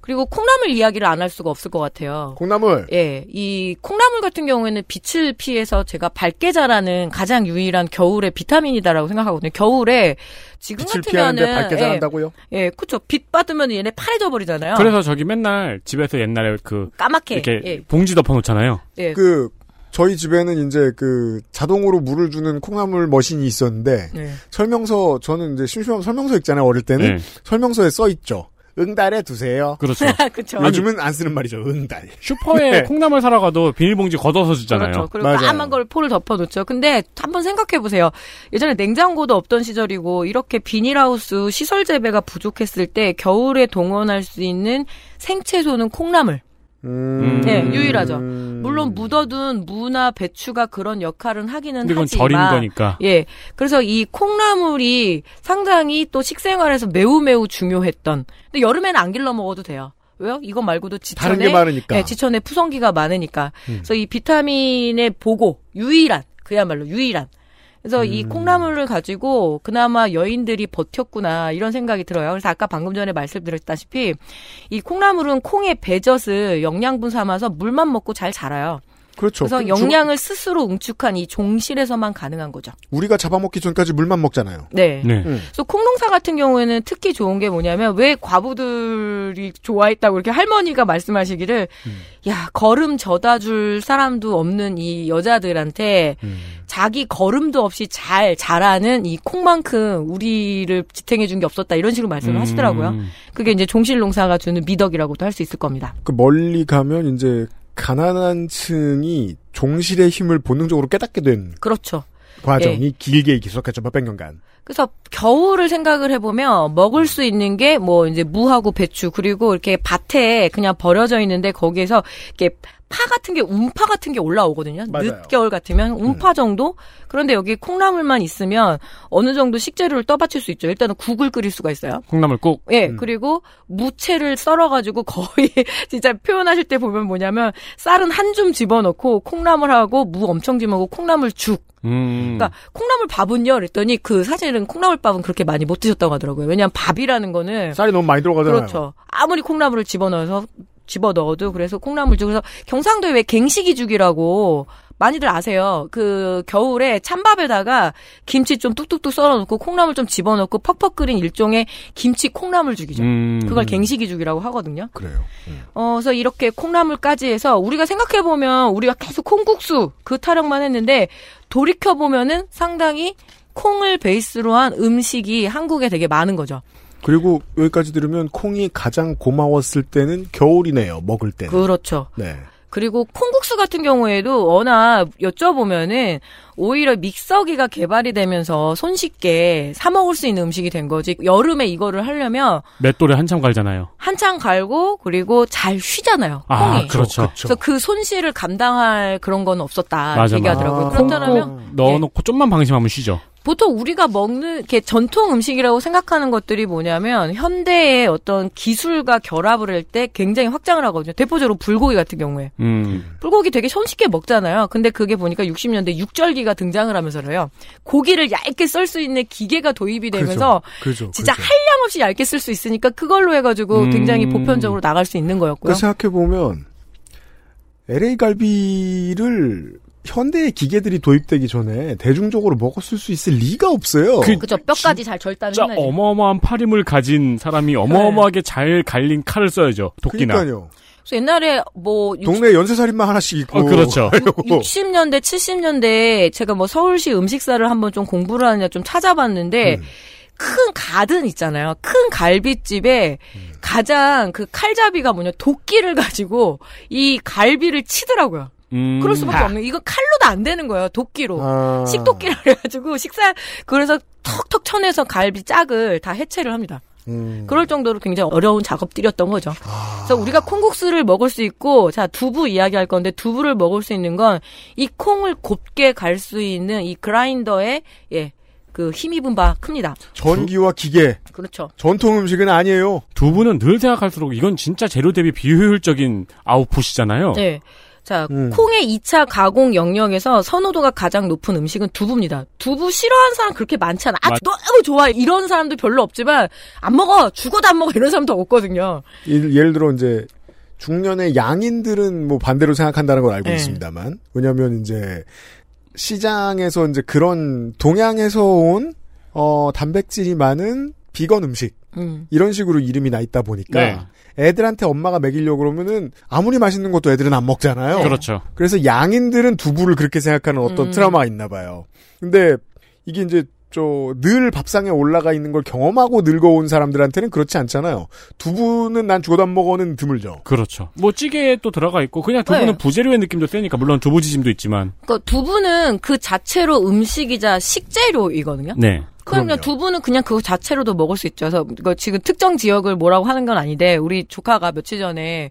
그리고 콩나물 이야기를 안 할 수가 없을 것 같아요. 콩나물. 예, 이 콩나물 같은 경우에는 빛을 피해서 제가 밝게 자라는 가장 유일한 겨울의 비타민이다라고 생각하거든요. 겨울에 지금 빛을 같은 경우는 빛을 피하는데 밝게 자란다고요? 예, 예 그렇죠. 빛 받으면 얘네 파래져 버리잖아요. 그래서 저기 맨날 집에서 옛날에 그 까맣게 이렇게 예. 봉지 덮어놓잖아요. 예. 그 저희 집에는 이제 그 자동으로 물을 주는 콩나물 머신이 있었는데 예. 설명서 저는 이제 심심하면 설명서 읽잖아요. 어릴 때는 예. 설명서에 써 있죠. 응달해 두세요. 그렇죠. 그렇죠. 요즘은 안 쓰는 말이죠. 응달. 슈퍼에 네. 콩나물 사러 가도 비닐봉지 걷어서 주잖아요. 그렇죠. 그리고 까만 걸 포를 덮어놓죠. 근데 한번 생각해보세요. 예전에 냉장고도 없던 시절이고 이렇게 비닐하우스 시설 재배가 부족했을 때 겨울에 동원할 수 있는 생채소는 콩나물. 음... 네, 유일하죠. 물론 묻어둔 무나 배추가 그런 역할은 하기는 하지만 절인 거니까. 예, 그래서 이 콩나물이 상당히 또 식생활에서 매우 매우 중요했던. 근데 여름에는 안 길러 먹어도 돼요. 왜요? 이거 말고도 지천에 다른 게 많으니까. 네, 지천에 푸성기가 많으니까. 음. 그래서 이 비타민의 보고 유일한 그야말로 유일한. 그래서 음. 이 콩나물을 가지고 그나마 여인들이 버텼구나 이런 생각이 들어요. 그래서 아까 방금 전에 말씀드렸다시피 이 콩나물은 콩의 배젖을 영양분 삼아서 물만 먹고 잘 자라요. 그렇죠. 그래서 영양을 주... 스스로 응축한 이 종실에서만 가능한 거죠. 우리가 잡아먹기 전까지 물만 먹잖아요. 네. 네. 음. 그래서 콩농사 같은 경우에는 특히 좋은 게 뭐냐면 왜 과부들이 좋아했다고 이렇게 할머니가 말씀하시기를 음. 야 걸음 젖어줄 사람도 없는 이 여자들한테 음. 자기 걸음도 없이 잘 자라는 이 콩만큼 우리를 지탱해 준 게 없었다 이런 식으로 말씀을 음. 하시더라고요. 그게 이제 종실농사가 주는 미덕이라고도 할 수 있을 겁니다. 그 멀리 가면 이제 가난한 층이 종실의 힘을 본능적으로 깨닫게 된. 그렇죠. 과정이 예. 길게 계속했죠. 몇백 년간. 그래서 겨울을 생각을 해보면 먹을 수 있는 게 뭐 이제 무하고 배추 그리고 이렇게 밭에 그냥 버려져 있는데 거기에서 이렇게 파 같은 게 움파 같은 게 올라오거든요. 맞아요. 늦겨울 같으면 움파 정도? 그런데 여기 콩나물만 있으면 어느 정도 식재료를 떠받칠 수 있죠. 일단은 국을 끓일 수가 있어요. 콩나물 국? 예, 음. 그리고 무채를 썰어가지고 거의 진짜 표현하실 때 보면 뭐냐면 쌀은 한 줌 집어넣고 콩나물하고 무 엄청 집어넣고 콩나물 죽. 음. 그러니까 콩나물밥은요 그랬더니 그 사실은 콩나물밥은 그렇게 많이 못 드셨다고 하더라고요. 왜냐하면 밥이라는 거는 쌀이 너무 많이 들어가잖아요. 그렇죠. 아무리 콩나물을 집어넣어서 집어 넣어도 그래서 콩나물죽 그래서 경상도에 왜 갱시기죽이라고 많이들 아세요. 그 겨울에 찬밥에다가 김치 좀 뚝뚝뚝 썰어놓고 콩나물 좀 집어넣고 퍽퍽 끓인 일종의 김치 콩나물죽이죠. 음. 그걸 갱시기죽이라고 하거든요. 그래요. 음. 어, 그래서 이렇게 콩나물까지 해서 우리가 생각해보면 우리가 계속 콩국수 그 타령만 했는데 돌이켜보면은 상당히 콩을 베이스로 한 음식이 한국에 되게 많은 거죠. 그리고 여기까지 들으면 콩이 가장 고마웠을 때는 겨울이네요. 먹을 때는. 그렇죠. 네. 그리고 콩국수 같은 경우에도 워낙 여쭤보면은 오히려 믹서기가 개발이 되면서 손쉽게 사 먹을 수 있는 음식이 된 거지. 여름에 이거를 하려면 맷돌에 한참 갈잖아요. 한참 갈고 그리고 잘 쉬잖아요. 콩이. 아, 그렇죠. 그렇죠. 그래서 그 손실을 감당할 그런 건 없었다. 맞아, 얘기하더라고요. 아, 그렇다면 넣어놓고 좀만 방심하면 쉬죠. 보통 우리가 먹는 이렇게 전통 음식이라고 생각하는 것들이 뭐냐면 현대의 어떤 기술과 결합을 할 때 굉장히 확장을 하거든요. 대표적으로 불고기 같은 경우에. 음. 불고기 되게 손쉽게 먹잖아요. 근데 그게 보니까 육십 년대 육절기가 등장을 하면서 그래요. 고기를 얇게 썰 수 있는 기계가 도입이 되면서 그죠, 그죠, 진짜 그죠. 한량 없이 얇게 쓸 수 있으니까 그걸로 해가지고 음. 굉장히 보편적으로 나갈 수 있는 거였고요. 그러니까 생각해보면 엘에이 갈비를 현대의 기계들이 도입되기 전에 대중적으로 먹었을 수 있을 리가 없어요. 그, 그죠. 뼈까지 잘 절단을 해야죠. 진짜 어마어마한 팔힘을 가진 사람이 어마어마하게 잘 갈린 칼을 써야죠. 도끼나. 그러니까요. 그래서 옛날에 뭐 육십... 동네 연쇄살인마 하나씩 있고. 어, 그렇죠. 육십 년대, 칠십 년대에 제가 뭐 서울시 음식사를 한번 좀 공부를 하느냐 좀 찾아봤는데 음. 큰 가든 있잖아요. 큰 갈비집에 음. 가장 그 칼잡이가 뭐냐 도끼를 가지고 이 갈비를 치더라고요. 음. 그럴 수밖에 없는. 이건 칼로도 안 되는 거예요. 도끼로. 아. 식도끼라 그래가지고 식사 그래서 턱턱 쳐내서 갈비 짝을 다 해체를 합니다. 음. 그럴 정도로 굉장히 어려운 작업들이었던 거죠. 아. 그래서 우리가 콩국수를 먹을 수 있고 자 두부 이야기할 건데 두부를 먹을 수 있는 건 이 콩을 곱게 갈 수 있는 이 그라인더의 예. 그 힘입은 바 큽니다. 전기와 기계. 그렇죠. 전통 음식은 아니에요. 두부는 늘 생각할수록 이건 진짜 재료 대비 비효율적인 아웃풋이잖아요. 네. 자, 음. 콩의 이 차 가공 영역에서 선호도가 가장 높은 음식은 두부입니다. 두부 싫어하는 사람 그렇게 많지 않아. 아, 맞... 너무 좋아. 이런 사람도 별로 없지만, 안 먹어. 죽어도 안 먹어. 이런 사람도 없거든요. 예를, 예를 들어, 이제, 중년의 양인들은 뭐 반대로 생각한다는 걸 알고 네. 있습니다만. 왜냐면, 이제, 시장에서 이제 그런 동양에서 온, 어, 단백질이 많은 비건 음식. 음. 이런 식으로 이름이 나 있다 보니까. 네. 애들한테 엄마가 먹이려고 그러면은 아무리 맛있는 것도 애들은 안 먹잖아요. 그렇죠. 그래서 양인들은 두부를 그렇게 생각하는 어떤 음. 트라우마가 있나 봐요. 근데 이게 이제 저 늘 밥상에 올라가 있는 걸 경험하고 늙어온 사람들한테는 그렇지 않잖아요. 두부는 난 죽어도 안 먹어는 드물죠. 그렇죠. 뭐 찌개에 또 들어가 있고 그냥 두부는 네. 부재료의 느낌도 세니까 물론 두부지짐도 있지만. 그러니까 두부는 그 자체로 음식이자 식재료이거든요. 네. 그럼요. 두부는 그냥 그거 자체로도 먹을 수 있죠. 그래서 지금 특정 지역을 뭐라고 하는 건 아닌데 우리 조카가 며칠 전에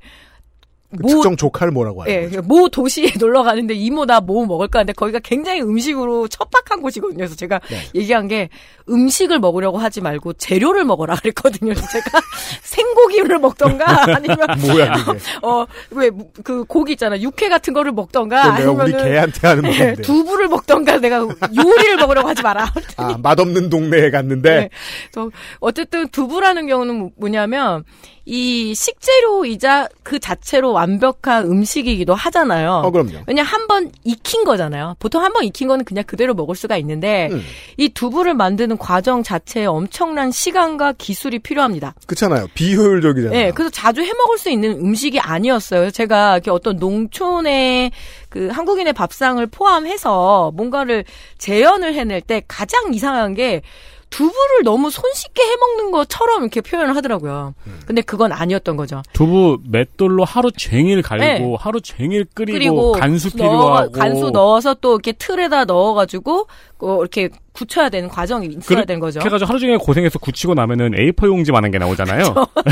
그 모, 특정 조카를 뭐라고 하는 예, 거죠? 모 도시에 놀러 가는데 이모 나 뭐 먹을까 하는데 거기가 굉장히 음식으로 첩박한 곳이거든요. 그래서 제가 네. 얘기한 게 음식을 먹으려고 하지 말고 재료를 먹어라 그랬거든요. 제가 생고기를 먹던가 아니면 뭐야 이게? 어, 왜 그 고기 있잖아 육회 같은 거를 먹던가 아니면 우리 개한테 하는 건데 예, 두부를 먹던가 내가 요리를 먹으려고 하지 마라. 아, 맛없는 동네에 갔는데. 네. 저, 어쨌든 두부라는 경우는 뭐냐면. 이 식재료이자 그 자체로 완벽한 음식이기도 하잖아요. 어, 그럼요. 왜냐면 한 번 익힌 거잖아요. 보통 한 번 익힌 거는 그냥 그대로 먹을 수가 있는데 음. 이 두부를 만드는 과정 자체에 엄청난 시간과 기술이 필요합니다. 그렇잖아요. 비효율적이잖아요. 네, 그래서 자주 해먹을 수 있는 음식이 아니었어요. 제가 어떤 농촌의 그 한국인의 밥상을 포함해서 뭔가를 재현을 해낼 때 가장 이상한 게 두부를 너무 손쉽게 해먹는 것처럼 이렇게 표현을 하더라고요. 음. 근데 그건 아니었던 거죠. 두부 맷돌로 하루 종일 갈고 네. 하루 종일 끓이고, 끓이고 간수 필요하고. 간수 넣어서 또 이렇게 틀에다 넣어가지고 어, 이렇게 굳혀야 되는 과정이 있어야 되는 거죠. 그래가지고 하루 종일 고생해서 굳히고 나면은 에이포 용지만한 게 나오잖아요.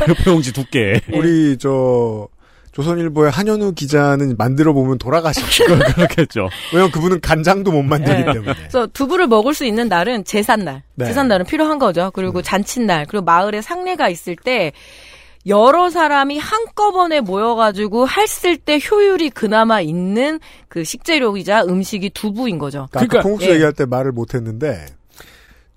에이포 용지 두께. 우리 저... 조선일보의 한현우 기자는 만들어 보면 돌아가시죠. 그렇겠죠. 왜냐면 그분은 간장도 못 만들기 네. 때문에. 그래서 두부를 먹을 수 있는 날은 제삿날. 네. 제삿날은 필요한 거죠. 그리고 음. 잔칫날. 그리고 마을에 상례가 있을 때 여러 사람이 한꺼번에 모여가지고 했을 때 효율이 그나마 있는 그 식재료이자 음식이 두부인 거죠. 그러니까 통국수 그러니까, 얘기할 때 말을 못했는데.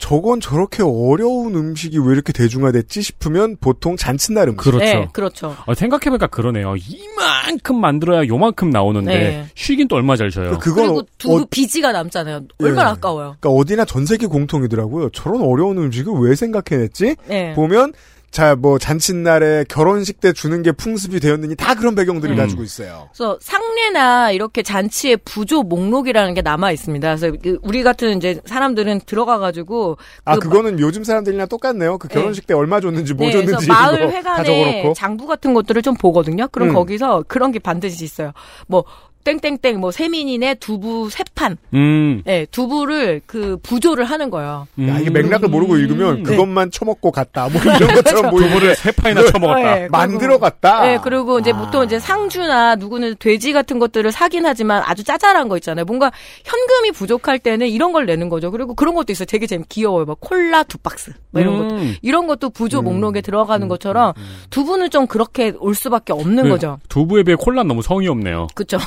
저건 저렇게 어려운 음식이 왜 이렇게 대중화됐지 싶으면 보통 잔칫날 음식. 그렇죠. 네, 그렇죠. 아, 생각해보니까 그러네요. 이만큼 만들어야 요만큼 나오는데 네. 쉬긴 또 얼마 잘 져요. 그건 그리고 두부 어, 비지가 남잖아요. 얼마나 네. 아까워요. 그러니까 어디나 전 세계 공통이더라고요. 저런 어려운 음식을 왜 생각해냈지? 네. 보면 자, 뭐 잔칫날에 결혼식 때 주는 게 풍습이 되었느니 다 그런 배경들을 음. 가지고 있어요. 그래서 상례나 이렇게 잔치의 부조 목록이라는 게 남아 있습니다. 그래서 우리 같은 이제 사람들은 들어가 가지고 그 아 그거는 마... 요즘 사람들이랑 똑같네요. 그 결혼식 네. 때 얼마 줬는지 뭐 네, 줬는지 마을 회관에 장부 같은 것들을 좀 보거든요. 그럼 음. 거기서 그런 게 반드시 있어요. 뭐 땡땡땡 뭐 세민이네 두부 세판, 음. 네, 두부를 그 부조를 하는 거예요. 음. 야, 이게 맥락을 모르고 읽으면 음. 그것만 처먹고 갔다, 뭐 이런 것처럼 뭐 두부를 세 판이나 처먹었다, 네, 만들어 갔다. 네, 그리고 이제 아. 보통 이제 상주나 누구는 돼지 같은 것들을 사긴 하지만 아주 짜잘한 거 있잖아요. 뭔가 현금이 부족할 때는 이런 걸 내는 거죠. 그리고 그런 것도 있어요. 되게 재밌, 귀여워요. 막 콜라 두 박스, 뭐 이런 음. 것도 이런 것도 부조 음. 목록에 들어가는 음. 것처럼 두부는 좀 그렇게 올 수밖에 없는 그, 거죠. 두부에 비해 콜라 너무 성의 없네요. 그렇죠.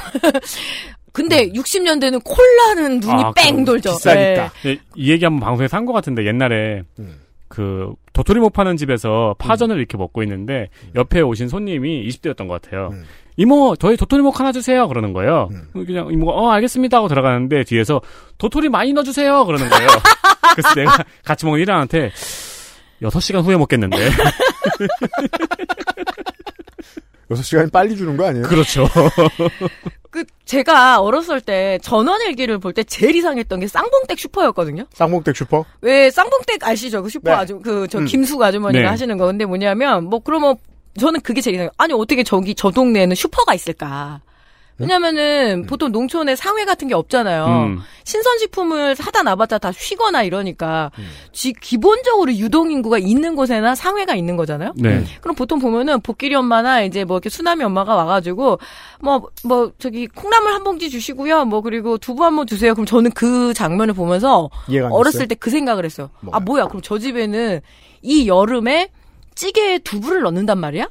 근데 음. 육십 년대는 콜라는 눈이 아, 뺑 돌죠. 비싸니까. 네. 이 얘기 한번 방송에서 한 것 같은데 옛날에 음. 그 도토리묵 파는 집에서 파전을 음. 이렇게 먹고 있는데 음. 옆에 오신 손님이 이십 대였던 것 같아요. 음. 이모 저희 도토리묵 하나 주세요 그러는 거예요. 음. 그냥 이모가 어 알겠습니다 하고 들어가는데 뒤에서 도토리 많이 넣어주세요 그러는 거예요. 그래서 내가 같이 먹는 이랑한테 여섯 시간 후에 먹겠는데. 여섯 시간 빨리 주는 거 아니에요? 그렇죠. 그 제가 어렸을 때 전원일기를 볼 때 제일 이상했던 게 쌍봉댁 슈퍼였거든요. 쌍봉댁 슈퍼? 왜 쌍봉댁 아시죠? 그 슈퍼 네. 아주 그 저 음. 김숙 아주머니가 네. 하시는 거. 근데 뭐냐면 뭐 그러면 저는 그게 제일 이상해요. 아니 어떻게 저기 저 동네에는 슈퍼가 있을까? 왜냐면은 음. 보통 농촌에 상회 같은 게 없잖아요. 음. 신선식품을 사다 놔봤자 다 쉬거나 이러니까 음. 지, 기본적으로 유동인구가 있는 곳에나 상회가 있는 거잖아요. 네. 그럼 보통 보면은 복길이 엄마나 이제 뭐 이렇게 수남이 엄마가 와가지고 뭐, 뭐 저기 콩나물 한 봉지 주시고요. 뭐 그리고 두부 한 번 주세요. 그럼 저는 그 장면을 보면서 어렸을 때 그 생각을 했어요. 뭐야. 아 뭐야 그럼 저 집에는 이 여름에 찌개에 두부를 넣는단 말이야?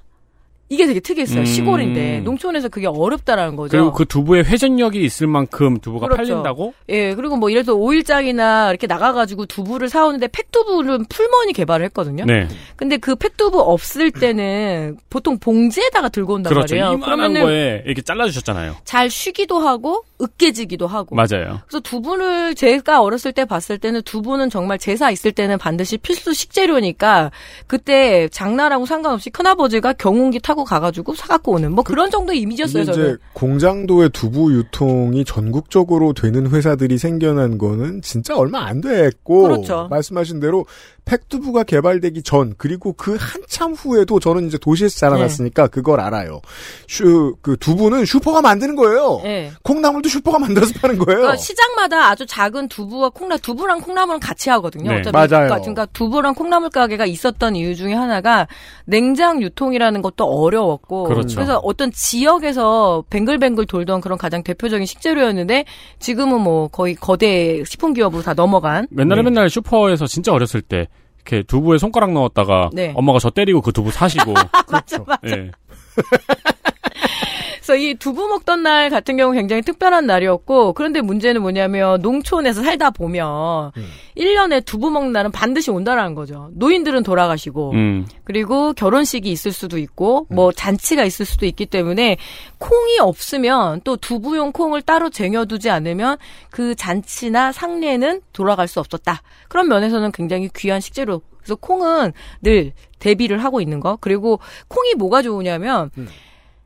이게 되게 특이했어요. 음. 시골인데 농촌에서 그게 어렵다라는 거죠. 그리고 그 두부에 회전력이 있을 만큼 두부가 그렇죠. 팔린다고? 예, 그리고 뭐 예를 들어 오일장이나 이렇게 나가가지고 두부를 사오는데 팩두부는 풀먼이 개발을 했거든요. 네. 근데 그 팩두부 없을 때는 보통 봉지에다가 들고 온단 그렇죠. 말이에요. 이만한 거에 이렇게 잘라주셨잖아요. 잘 쉬기도 하고 으깨지기도 하고. 맞아요. 그래서 두부를 제가 어렸을 때 봤을 때는 두부는 정말 제사 있을 때는 반드시 필수 식재료니까 그때 장날하고 상관없이 큰아버지가 경운기 타고 가가지고 사갖고 오는 뭐 그런 그, 정도의 이미지였어요. 이제 저는. 공장도의 두부 유통이 전국적으로 되는 회사들이 생겨난 거는 진짜 얼마 안 됐고 그렇죠. 말씀하신 대로 팩두부가 개발되기 전 그리고 그 한참 후에도 저는 이제 도시에서 자라났으니까 네. 그걸 알아요. 슈, 그 두부는 슈퍼가 만드는 거예요. 네. 콩나물도 슈퍼가 만들어서 파는 거예요. 그러니까 시장마다 아주 작은 두부와 콩나 두부랑 콩나물은 같이 하거든요. 네. 맞아요. 그러니까, 그러니까 두부랑 콩나물 가게가 있었던 이유 중에 하나가 냉장 유통이라는 것도 어려워요. 어려웠고 그렇죠. 그래서 어떤 지역에서 뱅글뱅글 돌던 그런 가장 대표적인 식재료였는데 지금은 뭐 거의 거대 식품 기업으로 다 넘어간. 맨날에 네. 맨날 슈퍼에서 진짜 어렸을 때 이렇게 두부에 손가락 넣었다가 네. 엄마가 저 때리고 그 두부 사시고. 그렇죠. 맞아, 맞아. 네. 그래서 이 두부 먹던 날 같은 경우 굉장히 특별한 날이었고 그런데 문제는 뭐냐면 농촌에서 살다 보면 음. 일 년에 두부 먹는 날은 반드시 온다라는 거죠. 노인들은 돌아가시고 음. 그리고 결혼식이 있을 수도 있고 뭐 음. 잔치가 있을 수도 있기 때문에 콩이 없으면 또 두부용 콩을 따로 쟁여두지 않으면 그 잔치나 상례는 돌아갈 수 없었다. 그런 면에서는 굉장히 귀한 식재료. 그래서 콩은 늘 대비를 하고 있는 거. 그리고 콩이 뭐가 좋으냐면 음.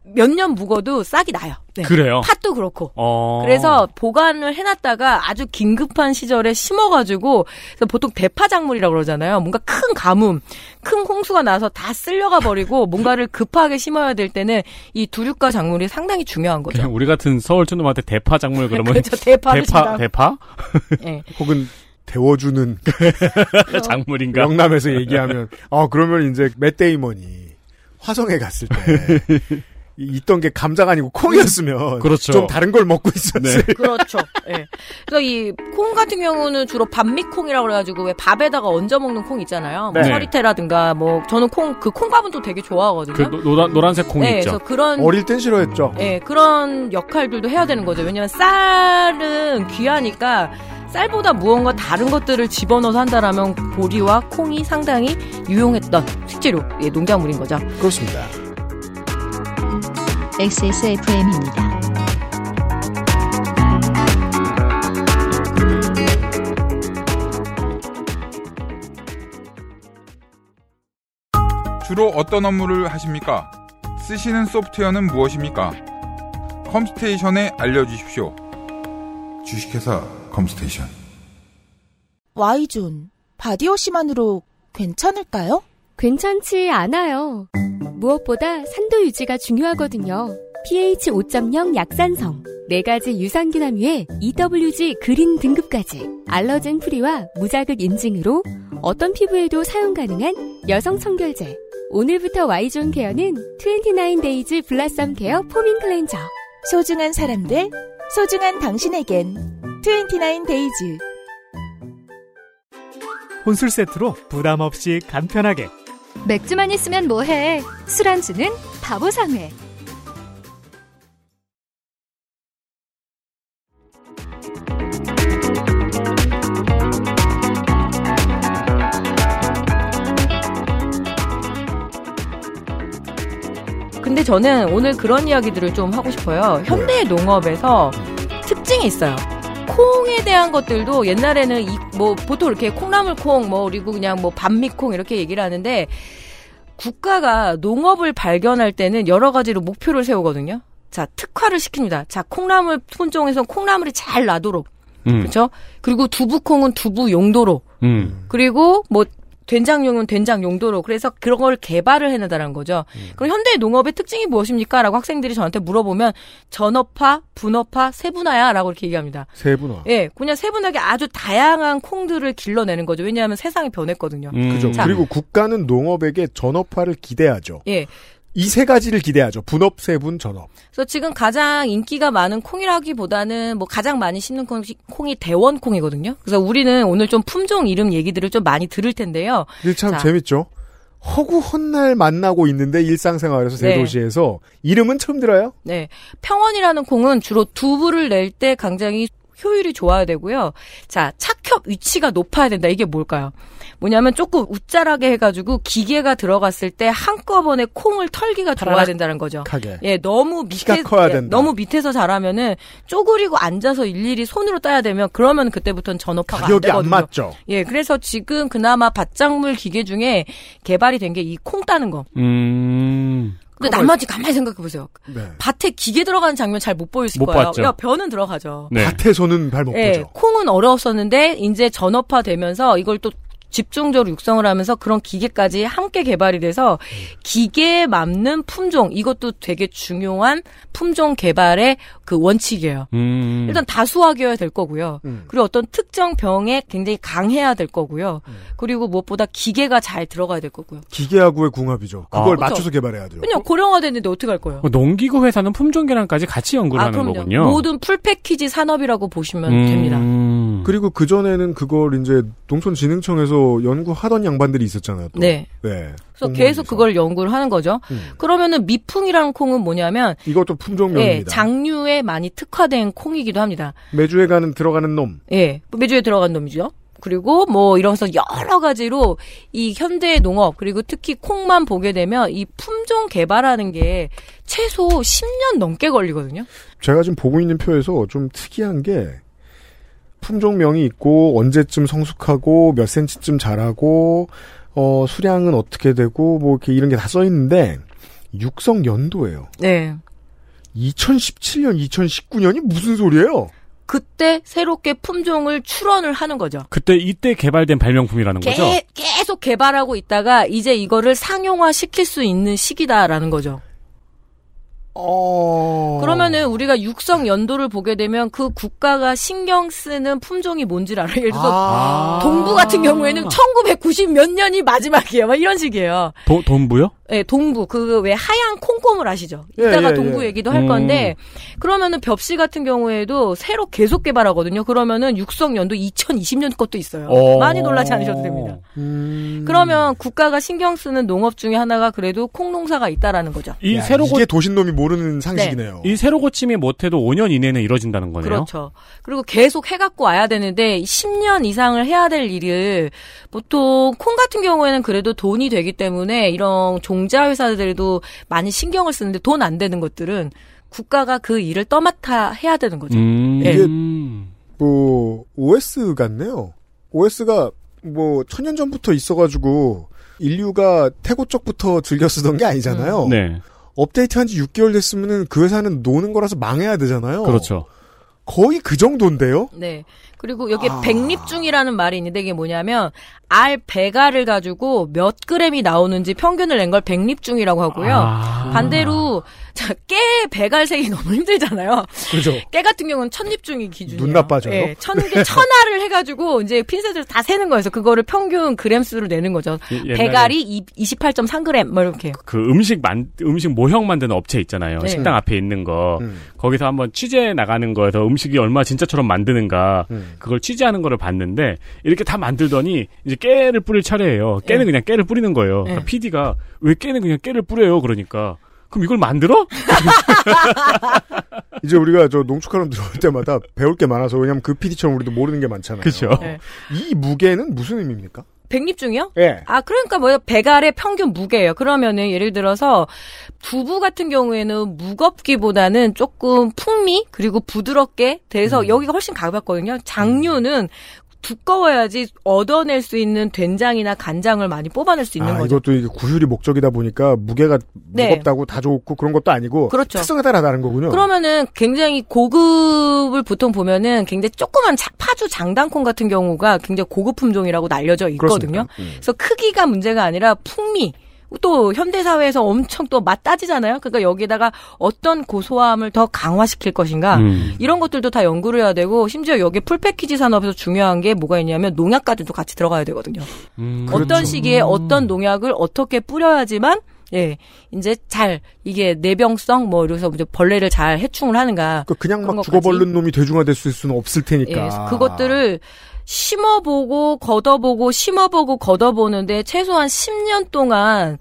몇 년 묵어도 싹이 나요. 네. 그래요? 팥도 그렇고. 어... 그래서 보관을 해놨다가 아주 긴급한 시절에 심어가지고, 그래서 보통 대파작물이라고 그러잖아요. 뭔가 큰 가뭄, 큰 홍수가 나서 다 쓸려가 버리고 뭔가를 급하게 심어야 될 때는 이 두류과 작물이 상당히 중요한 거죠. 그냥 우리 같은 서울 촌놈한테 대파작물 그러면 그렇죠, 대파, 대파, 대파? 네. 혹은 데워주는 작물인가? 영남에서 얘기하면 아 그러면 이제 맷 데이먼이 화성에 갔을 때 있던 게 감자가 아니고 콩이었으면 그렇죠. 좀 다른 걸 먹고 있었어요. 네. 그렇죠. 네. 그래서 이 콩 같은 경우는 주로 반미콩이라고 그래가지고 왜 밥에다가 얹어 먹는 콩 있잖아요. 뭐 네. 서리태라든가 뭐 저는 콩 그 콩밥은 또 되게 좋아하거든요. 그 노란 노란색 콩 네, 있죠. 그래서 그런 어릴 땐 싫어했죠. 네, 그런 역할들도 해야 되는 거죠. 왜냐하면 쌀은 귀하니까. 쌀보다 무언가 다른 것들을 집어넣어서 한다라면 보리와 콩이 상당히 유용했던 식재료, 예, 농작물인 거죠. 그렇습니다. 엑스에스에프엠입니다. 주로 어떤 업무를 하십니까? 쓰시는 소프트웨어는 무엇입니까? 컴스테이션에 알려주십시오. 주식회사 컴스테이션. Y존, 바디워시만으로 괜찮을까요? 괜찮지 않아요. 무엇보다 산도 유지가 중요하거든요. 피에이치 오 점 영 약산성, 네 가지 유산균함유에 이더블유지 그린 등급까지 알러젠 프리와 무자극 인증으로 어떤 피부에도 사용 가능한 여성 청결제. 오늘부터 Y존 케어는 이십구 데이즈 블라썸 케어 포밍 클렌저. 소중한 사람들, 소중한 당신에겐 이십구 데이즈. 혼술 세트로 부담 없이 간편하게. 맥주만 있으면 뭐해? 술안주는 바보상회. 근데 저는 오늘 그런 이야기들을 좀 하고 싶어요. 현대의 농업에서 특징이 있어요. 콩에 대한 것들도 옛날에는 이, 뭐 보통 이렇게 콩나물콩 뭐 그리고 그냥 뭐 반미콩 이렇게 얘기를 하는데 국가가 농업을 발견할 때는 여러 가지로 목표를 세우거든요. 자, 특화를 시킵니다. 자, 콩나물 품종에서는 콩나물이 잘 나도록. 음. 그렇죠? 그리고 두부콩은 두부 용도로. 음. 그리고 뭐 된장용은 된장 용도로. 그래서 그런 걸 개발을 해내다라는 거죠. 음. 그럼 현대 농업의 특징이 무엇입니까? 라고 학생들이 저한테 물어보면 전업화, 분업화, 세분화야 라고 이렇게 얘기합니다. 세분화. 예, 그냥 세분하게 아주 다양한 콩들을 길러내는 거죠. 왜냐하면 세상이 변했거든요. 음. 그죠. 자, 그리고 국가는 농업에게 전업화를 기대하죠. 예. 이 세 가지를 기대하죠. 분업, 세분, 전업. 그래서 지금 가장 인기가 많은 콩이라기보다는 뭐 가장 많이 심는 콩이 대원콩이거든요. 그래서 우리는 오늘 좀 품종 이름 얘기들을 좀 많이 들을 텐데요. 이게 참 자. 재밌죠. 허구헌날 만나고 있는데 일상생활에서 대도시에서 네. 이름은 처음 들어요? 네. 평원이라는 콩은 주로 두부를 낼 때 굉장히 효율이 좋아야 되고요. 자, 착협 위치가 높아야 된다. 이게 뭘까요? 뭐냐면 조금 웃자라게 해가지고 기계가 들어갔을 때 한꺼번에 콩을 털기가 좋아야 된다는 거죠. 하게. 예, 너무 밑에 커야 된다. 예, 너무 밑에서 자라면은 쪼그리고 앉아서 일일이 손으로 따야 되면 그러면 그때부터는 전업화가 가격이 안 되거든요. 안 맞죠. 예, 그래서 지금 그나마 밭작물 기계 중에 개발이 된 게 이 콩 따는 거. 음. 그 나머지 가만히 생각해보세요. 네. 밭에 기계 들어가는 장면 잘 못 보이실 못 거예요. 야, 벼는 들어가죠. 네. 밭에서는 잘 못 네, 보죠. 콩은 어려웠었는데 이제 전업화되면서 이걸 또 집중적으로 육성을 하면서 그런 기계까지 함께 개발이 돼서 기계에 맞는 품종, 이것도 되게 중요한 품종 개발의 그 원칙이에요. 음. 일단 다수화되어야 될 거고요. 음. 그리고 어떤 특정 병에 굉장히 강해야 될 거고요. 음. 그리고 무엇보다 기계가 잘 들어가야 될 거고요. 기계하고의 궁합이죠. 그걸 아. 맞춰서 그렇죠. 개발해야 돼요. 그냥 고령화됐는데 어떻게 할 거예요? 어, 농기구 회사는 품종계란까지 같이 연구를 아, 하는 그럼요. 거군요. 모든 풀패키지 산업이라고 보시면 음. 됩니다. 그리고 그전에는 그걸 이제 농촌진흥청에서 연구하던 양반들이 있었잖아요. 또. 네. 네. 그래서 계속 그걸 연구를 하는 거죠. 음. 그러면은 미풍이라는 콩은 뭐냐면 이것도 품종명입니다. 예, 장류에 많이 특화된 콩이기도 합니다. 매주에 가는 들어가는 놈. 예, 매주에 들어간 놈이죠. 그리고 뭐 이러면서 여러 가지로 이 현대 농업 그리고 특히 콩만 보게 되면 이 품종 개발하는 게 최소 십 년 넘게 걸리거든요. 제가 지금 보고 있는 표에서 좀 특이한 게. 품종명이 있고 언제쯤 성숙하고 몇 센치쯤 자라고 어, 수량은 어떻게 되고 뭐 이렇게 이런 게 다 써 있는데 육성 연도예요. 네. 이천십칠 년, 이천십구 년이 무슨 소리예요? 그때 새롭게 품종을 출원을 하는 거죠. 그때 이때 개발된 발명품이라는 개, 거죠. 계속 개발하고 있다가 이제 이거를 상용화 시킬 수 있는 시기다라는 거죠. 어... 그러면은 우리가 육성 연도를 보게 되면 그 국가가 신경 쓰는 품종이 뭔지를 알아요. 예를 들어서 아... 동부 같은 경우에는 천구백구십 몇 년이 마지막이에요. 막 이런 식이에요. 도, 동부요? 네, 동부. 그 왜 하얀 콩고물 아시죠? 이따가 예, 예, 동부 예. 얘기도 할 건데 음... 그러면은 벽시 같은 경우에도 새로 계속 개발하거든요. 그러면은 육성 연도 이천이십 년 것도 있어요. 어... 많이 놀라지 않으셔도 됩니다. 음... 그러면 국가가 신경 쓰는 농업 중에 하나가 그래도 콩농사가 있다라는 거죠. 이 야, 새로 이게 도신놈이 모르는 상식이네요. 네. 이 새로 고침이 못해도 오 년 이내는 이뤄진다는 거네요. 그렇죠. 그리고 계속 해갖고 와야 되는데 십 년 이상을 해야 될 일을 보통 콩 같은 경우에는 그래도 돈이 되기 때문에 이런 종자회사들도 많이 신경을 쓰는데 돈 안 되는 것들은 국가가 그 일을 떠맡아 해야 되는 거죠. 음... 네. 이게 뭐 오에스 같네요. 오에스가 뭐 천년 전부터 있어가지고 인류가 태고 쪽부터 즐겨 쓰던 게 아니잖아요. 음. 네. 업데이트한 지 육 개월 됐으면은 그 회사는 노는 거라서 망해야 되잖아요. 그렇죠. 거의 그 정도인데요? 네. 그리고 여기 아... 백립중이라는 말이 있는데 이게 뭐냐면 알 배가를 가지고 몇 그램이 나오는지 평균을 낸 걸 백립중이라고 하고요. 아... 반대로 자, 깨 배갈 세기 너무 힘들잖아요. 그죠. 깨 같은 경우는 천립중이 기준이에요. 눈 나빠져요. 네, 천 개 천알을 해가지고 이제 핀셋을 다 세는 거여서 그거를 평균 그램 수를 내는 거죠. 예, 배갈이 이십팔 점 삼 그램 뭐 이렇게. 그 음식 만 음식 모형 만드는 업체 있잖아요. 네. 식당 앞에 있는 거 음. 거기서 한번 취재 나가는 거에서 음식이 얼마 진짜처럼 만드는가. 음. 그걸 취재하는 거를 봤는데 이렇게 다 만들더니 이제 깨를 뿌릴 차례예요. 깨는 예. 그냥 깨를 뿌리는 거예요. 예. 그러니까 피디가 왜 깨는 그냥 깨를 뿌려요? 그러니까 그럼 이걸 만들어? 이제 우리가 저 농축칼럼 들어올 때마다 배울 게 많아서 왜냐면 그 피디처럼 우리도 모르는 게 많잖아요. 그렇죠. 예. 이 무게는 무슨 의미입니까? 백립중이요? 예. 아, 그러니까 뭐예요? 배갈의 평균 무게예요. 그러면은 예를 들어서 두부 같은 경우에는 무겁기보다는 조금 풍미 그리고 부드럽게 돼서 음. 여기가 훨씬 가볍거든요. 장류는 두꺼워야지 얻어낼 수 있는 된장이나 간장을 많이 뽑아낼 수 있는 아, 거죠. 이것도 이제 구휼이 목적이다 보니까 무게가 무겁다고 네. 다 좋고 그런 것도 아니고 그렇죠. 특성에 따라 다른 거군요. 그러면은 굉장히 고급을 보통 보면은 굉장히 조그만 자, 파주 장단콩 같은 경우가 굉장히 고급 품종이라고 알려져 있거든요. 음. 그래서 크기가 문제가 아니라 풍미. 또 현대사회에서 엄청 또 맛 따지잖아요. 그러니까 여기에다가 어떤 고소함을 더 강화시킬 것인가 음. 이런 것들도 다 연구를 해야 되고 심지어 여기 풀패키지 산업에서 중요한 게 뭐가 있냐면 농약까지도 같이 들어가야 되거든요. 음, 어떤 그렇죠. 시기에 어떤 농약을 어떻게 뿌려야지만 예, 이제 잘 이게 내병성 뭐 이래서 벌레를 잘 해충을 하는가. 그러니까 그냥 막 죽어버린 놈이 대중화됐을 수는 없을 테니까. 예, 그것들을 심어보고 걷어보고 심어보고 걷어보는데 최소한 십 년 동안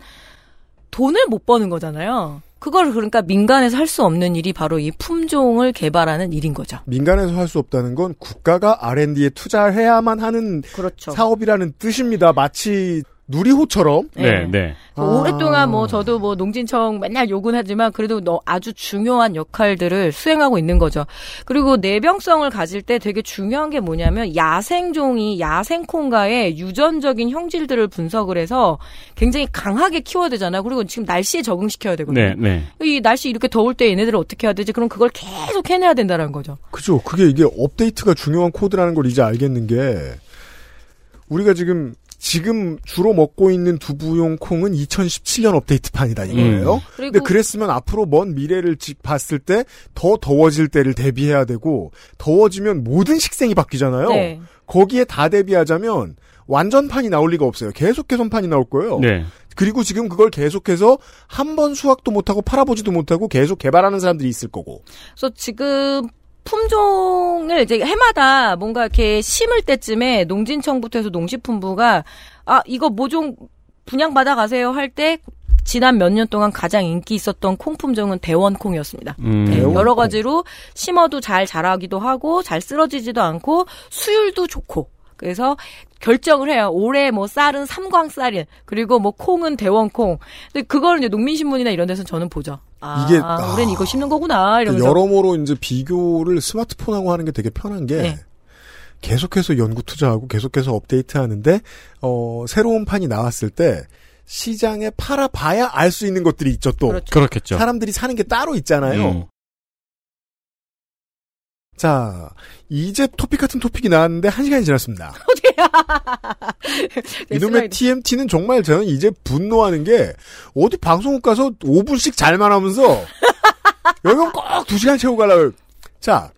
돈을 못 버는 거잖아요. 그걸 그러니까 민간에서 할 수 없는 일이 바로 이 품종을 개발하는 일인 거죠. 민간에서 할 수 없다는 건 국가가 알앤디에 투자해야만 하는 그렇죠. 사업이라는 뜻입니다. 마치 누리호처럼. 네, 네. 아. 오랫동안 뭐 저도 뭐 농진청 맨날 욕은 하지만 그래도 너 아주 중요한 역할들을 수행하고 있는 거죠. 그리고 내병성을 가질 때 되게 중요한 게 뭐냐면 야생종이 야생콩과의 유전적인 형질들을 분석을 해서 굉장히 강하게 키워야 되잖아요. 그리고 지금 날씨에 적응시켜야 되거든요. 네, 네. 이 날씨 이렇게 더울 때 얘네들을 어떻게 해야 되지? 그럼 그걸 계속 해내야 된다는 거죠. 그죠. 그게 이게 업데이트가 중요한 코드라는 걸 이제 알겠는 게 우리가 지금 지금 주로 먹고 있는 두부용 콩은 이천십칠 년 업데이트판이다 이거예요. 음. 근데 그랬으면 앞으로 먼 미래를 봤을 때 더 더워질 때를 대비해야 되고 더워지면 모든 식생이 바뀌잖아요. 네. 거기에 다 대비하자면 완전판이 나올 리가 없어요. 계속 개선판이 나올 거예요. 네. 그리고 지금 그걸 계속해서 한 번 수확도 못하고 팔아보지도 못하고 계속 개발하는 사람들이 있을 거고. 그래서 지금 품종을 이제 해마다 뭔가 이렇게 심을 때쯤에 농진청부터 해서 농식품부가 아 이거 모종 분양 받아가세요 할 때 지난 몇 년 동안 가장 인기 있었던 콩 품종은 대원콩이었습니다. 음, 네, 대원콩. 여러 가지로 심어도 잘 자라기도 하고 잘 쓰러지지도 않고 수율도 좋고 그래서 결정을 해요. 올해 뭐 쌀은 삼광쌀인 그리고 뭐 콩은 대원콩. 근데 그걸 이제 농민신문이나 이런 데서 저는 보죠. 아, 이게 아, 올해는 이거 심는 거구나 이러면서 여러모로 이제 비교를 스마트폰하고 하는 게 되게 편한 게 네. 계속해서 연구 투자하고 계속해서 업데이트하는데 어, 새로운 판이 나왔을 때 시장에 팔아봐야 알 수 있는 것들이 있죠, 또. 그렇죠. 그렇겠죠. 사람들이 사는 게 따로 있잖아요. 음. 자, 이제 토픽 같은 토픽이 나왔는데 한 시간이 지났습니다. 이놈의 티엠티는 정말 저는 이제 분노하는 게 어디 방송국 가서 오 분씩 잘만 하면서 여기는 꼭 두 시간 채우고 가려고. 자,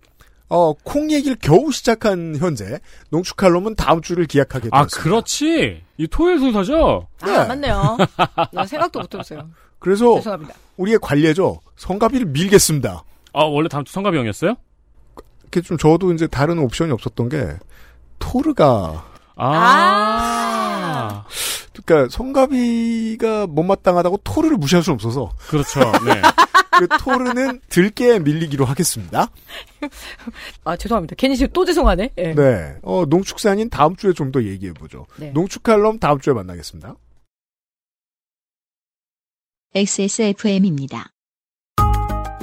어, 콩 얘기를 겨우 시작한 현재 농축칼럼은 다음 주를 기약하게 됐습니다. 아, 그렇지. 이 토요일 순서죠? 네. 아, 맞네요. 나 생각도 못해보세요. 그래서 죄송합니다. 우리의 관례죠. 성가비를 밀겠습니다. 아, 원래 다음 주 성가비형이었어요? 좀 저도 이제 다른 옵션이 없었던 게 토르가 아 그러니까 성가비가 못마땅하다고 토르를 무시할 수는 없어서 그렇죠. 네. 그 토르는 들깨에 밀리기로 하겠습니다. 아 죄송합니다. 괜히 지금 또 죄송하네. 네. 네. 어 농축산인 다음 주에 좀 더 얘기해 보죠. 네. 농축칼럼 다음 주에 만나겠습니다. 엑스에스에프엠입니다.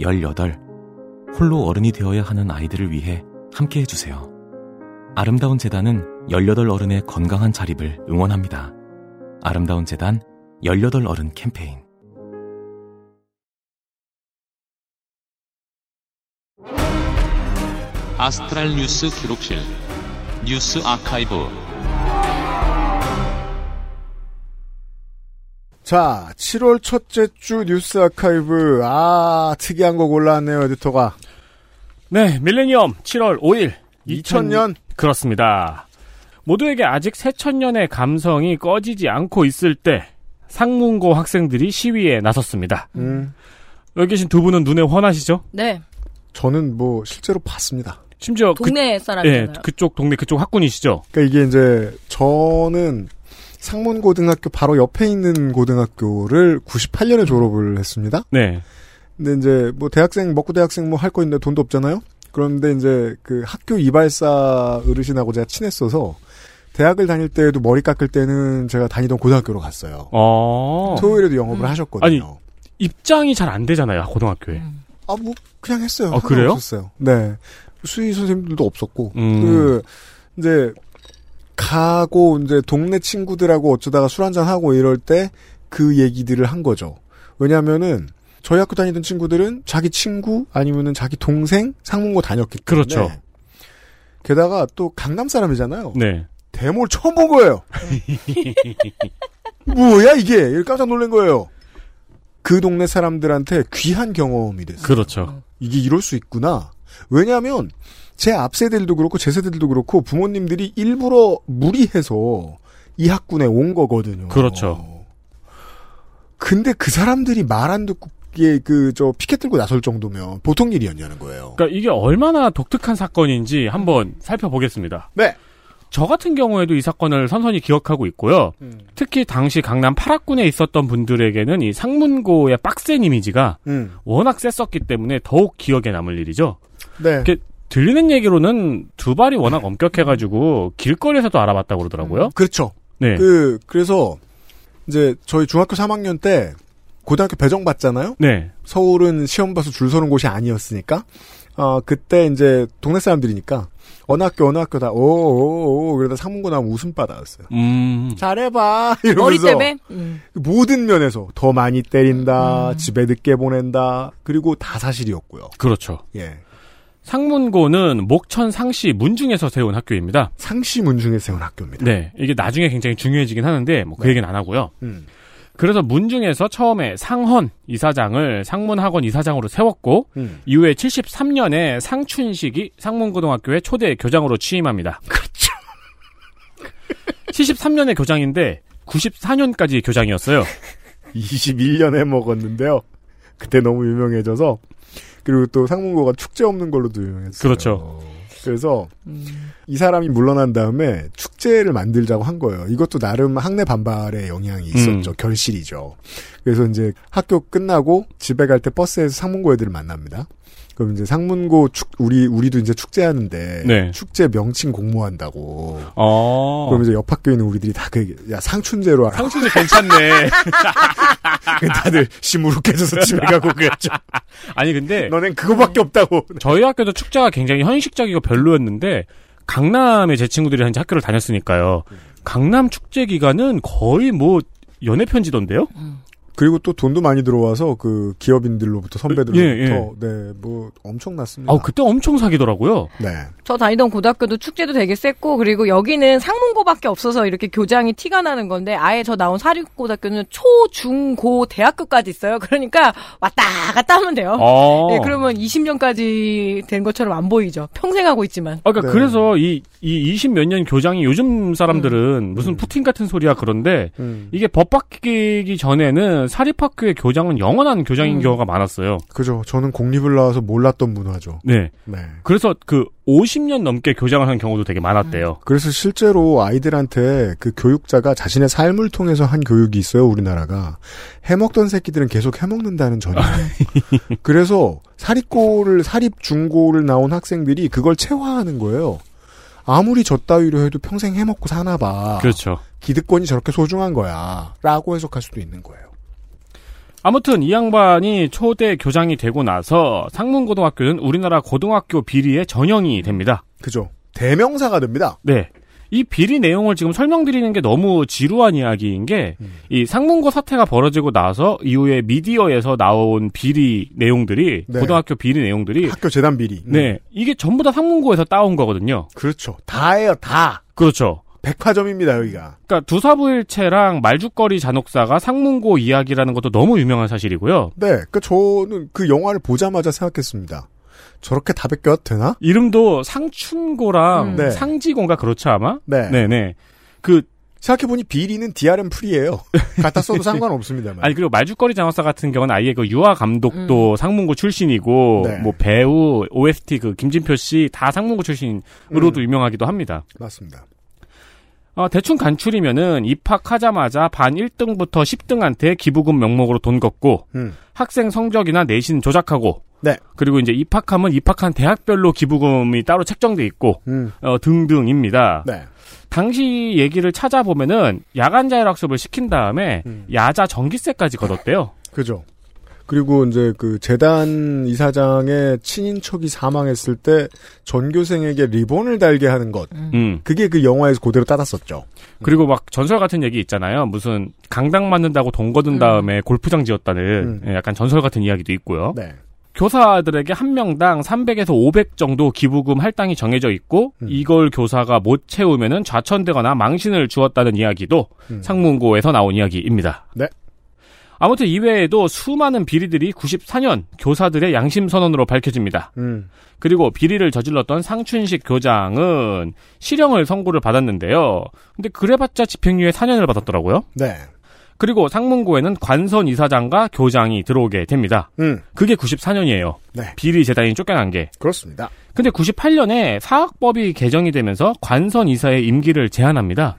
열여덟. 홀로 어른이 되어야 하는 아이들을 위해 함께 해주세요. 아름다운 재단은 열여덟 어른의 건강한 자립을 응원합니다. 아름다운 재단 열여덟 어른 캠페인. 아스트랄 뉴스 기록실 뉴스 아카이브. 자, 칠월 첫째 주 뉴스 아카이브. 아, 특이한 거 골라왔네요, 에디터가. 네, 밀레니엄 칠월 오일. 이천 년? 그렇습니다. 모두에게 아직 새천년의 감성이 꺼지지 않고 있을 때 상문고 학생들이 시위에 나섰습니다. 음. 여기 계신 두 분은 눈에 훤하시죠? 네. 저는 뭐 실제로 봤습니다. 심지어 동네 그, 사람이잖아요. 네, 그쪽 동네 그쪽 학군이시죠? 그러니까 이게 이제 저는 상문고등학교 바로 옆에 있는 고등학교를 구십팔 년에 졸업을 했습니다. 네. 근데 이제 뭐 대학생 먹고 대학생 뭐 할 거 있는데 돈도 없잖아요. 그런데 이제 그 학교 이발사 어르신하고 제가 친했어서 대학을 다닐 때에도 머리 깎을 때는 제가 다니던 고등학교로 갔어요. 아~ 토요일에도 영업을 음. 하셨거든요. 아니 입장이 잘 안 되잖아요, 고등학교에. 음. 아 뭐 그냥 했어요. 아 그래요? 없었어요. 네. 수의 선생님들도 없었고 음. 그 이제. 가고 이제 동네 친구들하고 어쩌다가 술 한잔 하고 이럴 때 그 얘기들을 한 거죠. 왜냐하면은 저희 학교 다니던 친구들은 자기 친구 아니면은 자기 동생 상문고 다녔기 때문에. 그렇죠. 게다가 또 강남 사람이잖아요. 네. 대모를 처음 본 거예요. 뭐야 이게? 깜짝 놀란 거예요. 그 동네 사람들한테 귀한 경험이 됐어요. 그렇죠. 이게 이럴 수 있구나. 왜냐하면. 제 앞세대들도 그렇고 제 세대들도 그렇고 부모님들이 일부러 무리해서 이 학군에 온 거거든요. 그렇죠. 근데 그 사람들이 말 안 듣고 그 저 피켓 들고 나설 정도면 보통 일이었냐는 거예요. 그러니까 이게 얼마나 독특한 사건인지 한번 살펴보겠습니다. 네. 저 같은 경우에도 이 사건을 선선히 기억하고 있고요. 음. 특히 당시 강남 팔 학군에 있었던 분들에게는 이 상문고의 빡센 이미지가 음. 워낙 셌었기 때문에 더욱 기억에 남을 일이죠. 네. 들리는 얘기로는 두 발이 워낙 엄격해가지고 길거리에서도 알아봤다고 그러더라고요. 그렇죠. 네. 그, 그래서 이제 저희 중학교 삼 학년 때 고등학교 배정받잖아요. 네. 서울은 시험 봐서 줄 서는 곳이 아니었으니까. 어, 그때 이제 동네 사람들이니까 어느 학교 어느 학교 다 오오오 그러다 상문고 나오면 웃음바다였어요. 음. 잘해봐 이러면서 머리 때문에? 음. 모든 면에서 더 많이 때린다. 음. 집에 늦게 보낸다. 그리고 다 사실이었고요. 그렇죠. 예. 상문고는 목천 상시 문중에서 세운 학교입니다. 상시 문중에 세운 학교입니다. 네, 이게 나중에 굉장히 중요해지긴 하는데 뭐 그 네. 얘기는 안 하고요. 음. 그래서 문중에서 처음에 상헌 이사장을 상문학원 이사장으로 세웠고 음. 이후에 칠십삼 년에 상춘식이 상문고등학교의 초대 교장으로 취임합니다. 그렇죠. 칠십삼 년에 교장인데 구십사 년까지 교장이었어요. 이십일 년에 먹었는데요. 그때 너무 유명해져서. 그리고 또 상문고가 축제 없는 걸로도 유명했어요. 그렇죠. 그래서 음. 이 사람이 물러난 다음에 축제를 만들자고 한 거예요. 이것도 나름 학내 반발의 영향이 있었죠. 음. 결실이죠. 그래서 이제 학교 끝나고 집에 갈 때 버스에서 상문고 애들을 만납니다. 그럼 이제 상문고 축 우리 우리도 이제 축제하는데 네. 축제 명칭 공모한다고. 어. 그럼 이제 옆 학교에 있는 우리들이 다 그 야 상춘제로 하라. 상춘제 괜찮네. 다들 시무룩해져서 집에 가고 그랬죠. 아니 근데 너넨 그거밖에 없다고. 저희 학교도 축제가 굉장히 현실적이고 별로였는데 강남에 제 친구들이 한 학교를 다녔으니까요. 강남 축제 기간은 거의 뭐 연애 편지던데요. 음. 그리고 또 돈도 많이 들어와서 그 기업인들로부터 선배들로부터 예, 예. 네, 뭐 엄청났습니다. 아, 그때 엄청 사귀더라고요. 네. 저 다니던 고등학교도 축제도 되게 셌고 그리고 여기는 상문고밖에 없어서 이렇게 교장이 티가 나는 건데 아예 저 나온 사립고등학교는 초, 중, 고, 대학교까지 있어요. 그러니까 왔다 갔다 하면 돼요. 아. 네, 그러면 이십 년까지 된 것처럼 안 보이죠. 평생 하고 있지만. 아, 그러니까 네. 그래서 이, 이 이십몇 년 교장이 요즘 사람들은 음. 무슨 음. 푸틴 같은 소리야 그런데 음. 이게 법 바뀌기 전에는 사립학교의 교장은 영원한 교장인 음. 경우가 많았어요. 그죠. 저는 공립을 나와서 몰랐던 문화죠. 네. 네. 그래서 그 오십 년 넘게 교장을 한 경우도 되게 많았대요. 그래서 실제로 아이들한테 그 교육자가 자신의 삶을 통해서 한 교육이 있어요. 우리나라가. 해먹던 새끼들은 계속 해먹는다는 전이에요. 그래서 사립고를 사립 중고를 나온 학생들이 그걸 체화하는 거예요. 아무리 저 따위로 해도 평생 해먹고 사나 봐. 그렇죠. 기득권이 저렇게 소중한 거야. 라고 해석할 수도 있는 거예요. 아무튼 이 양반이 초대 교장이 되고 나서 상문고등학교는 우리나라 고등학교 비리의 전형이 됩니다. 그죠. 대명사가 됩니다. 네. 이 비리 내용을 지금 설명드리는 게 너무 지루한 이야기인 게 이 음. 상문고 사태가 벌어지고 나서 이후에 미디어에서 나온 비리 내용들이 네. 고등학교 비리 내용들이 학교 재단 비리. 음. 네. 이게 전부 다 상문고에서 따온 거거든요. 그렇죠. 다예요. 다. 그렇죠. 백화점입니다, 여기가. 그러니까 두사부일체랑 말죽거리 잔혹사가 상문고 이야기라는 것도 너무 유명한 사실이고요. 네, 그 그러니까 저는 그 영화를 보자마자 생각했습니다. 저렇게 다 벗겨도 되나? 이름도 상춘고랑 음, 네. 상지고인가 그렇죠 아마? 네, 네, 네. 그 생각해보니 비리는 디알엠 프리예요. 갖다 써도 상관없습니다만. 아니 그리고 말죽거리 잔혹사 같은 경우는 아예 그 유아 감독도 음. 상문고 출신이고 네. 뭐 배우 오에스티 그 김진표 씨 다 상문고 출신으로도 음. 유명하기도 합니다. 맞습니다. 어, 대충 간추리면은 입학하자마자 반 일 등부터 십 등한테 기부금 명목으로 돈 걷고 음. 학생 성적이나 내신 조작하고 네. 그리고 이제 입학하면 입학한 대학별로 기부금이 따로 책정돼 있고 음. 어, 등등입니다. 네. 당시 얘기를 찾아보면은 야간 자율학습을 시킨 다음에 음. 야자 전기세까지 걷었대요. 그죠. 그리고 이제 그 재단 이사장의 친인척이 사망했을 때 전교생에게 리본을 달게 하는 것. 음. 그게 그 영화에서 그대로 따랐었죠. 그리고 막 전설 같은 얘기 있잖아요. 무슨 강당 만든다고 돈 거둔 다음에 음. 골프장 지었다는 음. 약간 전설 같은 이야기도 있고요. 네. 교사들에게 한 명당 삼백에서 오백 정도 기부금 할당이 정해져 있고 음. 이걸 교사가 못 채우면은 좌천되거나 망신을 주었다는 이야기도 음. 상문고에서 나온 이야기입니다. 네. 아무튼 이외에도 수많은 비리들이 구십사 년 교사들의 양심 선언으로 밝혀집니다. 음. 그리고 비리를 저질렀던 상춘식 교장은 실형을 선고를 받았는데요. 근데 그래봤자 집행유예 사 년을 받았더라고요. 네. 그리고 상문고에는 관선 이사장과 교장이 들어오게 됩니다. 음. 그게 구십사 년이에요. 네. 비리 재단이 쫓겨난 게. 그렇습니다. 근데 구십팔 년에 사학법이 개정이 되면서 관선 이사의 임기를 제한합니다.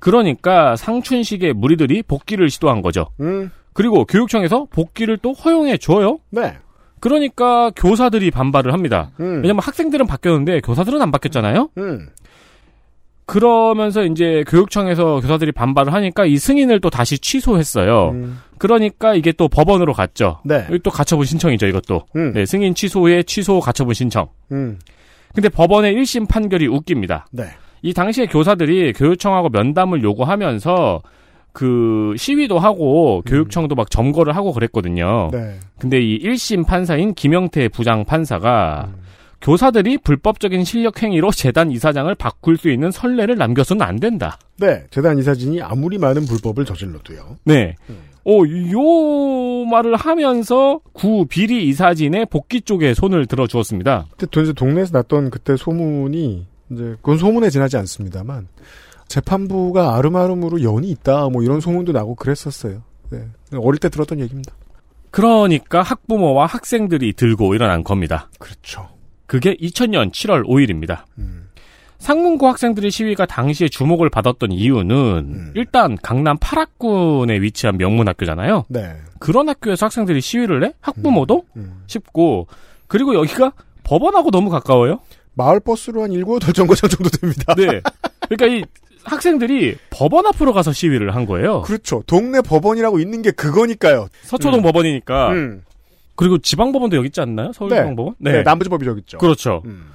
그러니까 상춘식의 무리들이 복귀를 시도한 거죠. 음. 그리고 교육청에서 복귀를 또 허용해 줘요. 네. 그러니까 교사들이 반발을 합니다. 음. 왜냐면 학생들은 바뀌었는데 교사들은 안 바뀌었잖아요. 음. 그러면서 이제 교육청에서 교사들이 반발을 하니까 이 승인을 또 다시 취소했어요. 음. 그러니까 이게 또 법원으로 갔죠. 네. 또 가처분 신청이죠, 이것도. 음. 네, 승인 취소에 취소 가처분 신청. 음. 근데 법원의 일 심 판결이 웃깁니다. 네. 이 당시에 교사들이 교육청하고 면담을 요구하면서 그 시위도 하고 교육청도 막 점거를 하고 그랬거든요. 네. 근데 이 일 심 판사인 김영태 부장 판사가 음. 교사들이 불법적인 실력 행위로 재단 이사장을 바꿀 수 있는 선례를 남겨서는 안 된다. 네. 재단 이사진이 아무리 많은 불법을 저질러도요. 네. 음. 오, 요 말을 하면서 구 비리 이사진의 복귀 쪽에 손을 들어 주었습니다. 그때 동네에서 났던 그때 소문이 이제 그건 소문에 지나지 않습니다만 재판부가 아름아름으로 연이 있다 뭐 이런 소문도 나고 그랬었어요. 네. 어릴 때 들었던 얘기입니다. 그러니까 학부모와 학생들이 들고 일어난 겁니다. 그렇죠. 그게 이천년 칠월 오일입니다. 음. 상문고 학생들의 시위가 당시에 주목을 받았던 이유는 음. 일단 강남 팔 학군에 위치한 명문학교잖아요. 네. 그런 학교에서 학생들이 시위를 해? 학부모도? 음. 음. 쉽고. 그리고 여기가 법원하고 너무 가까워요. 마을버스로 한 일곱, 여덟 정거장 정도 됩니다. 네. 그러니까 이 학생들이 법원 앞으로 가서 시위를 한 거예요. 그렇죠. 동네 법원이라고 있는 게 그거니까요. 서초동 음. 법원이니까. 음. 그리고 지방법원도 여기 있지 않나요? 서울지방법원? 네. 네. 네. 남부지법이 여기 있죠. 그렇죠. 음.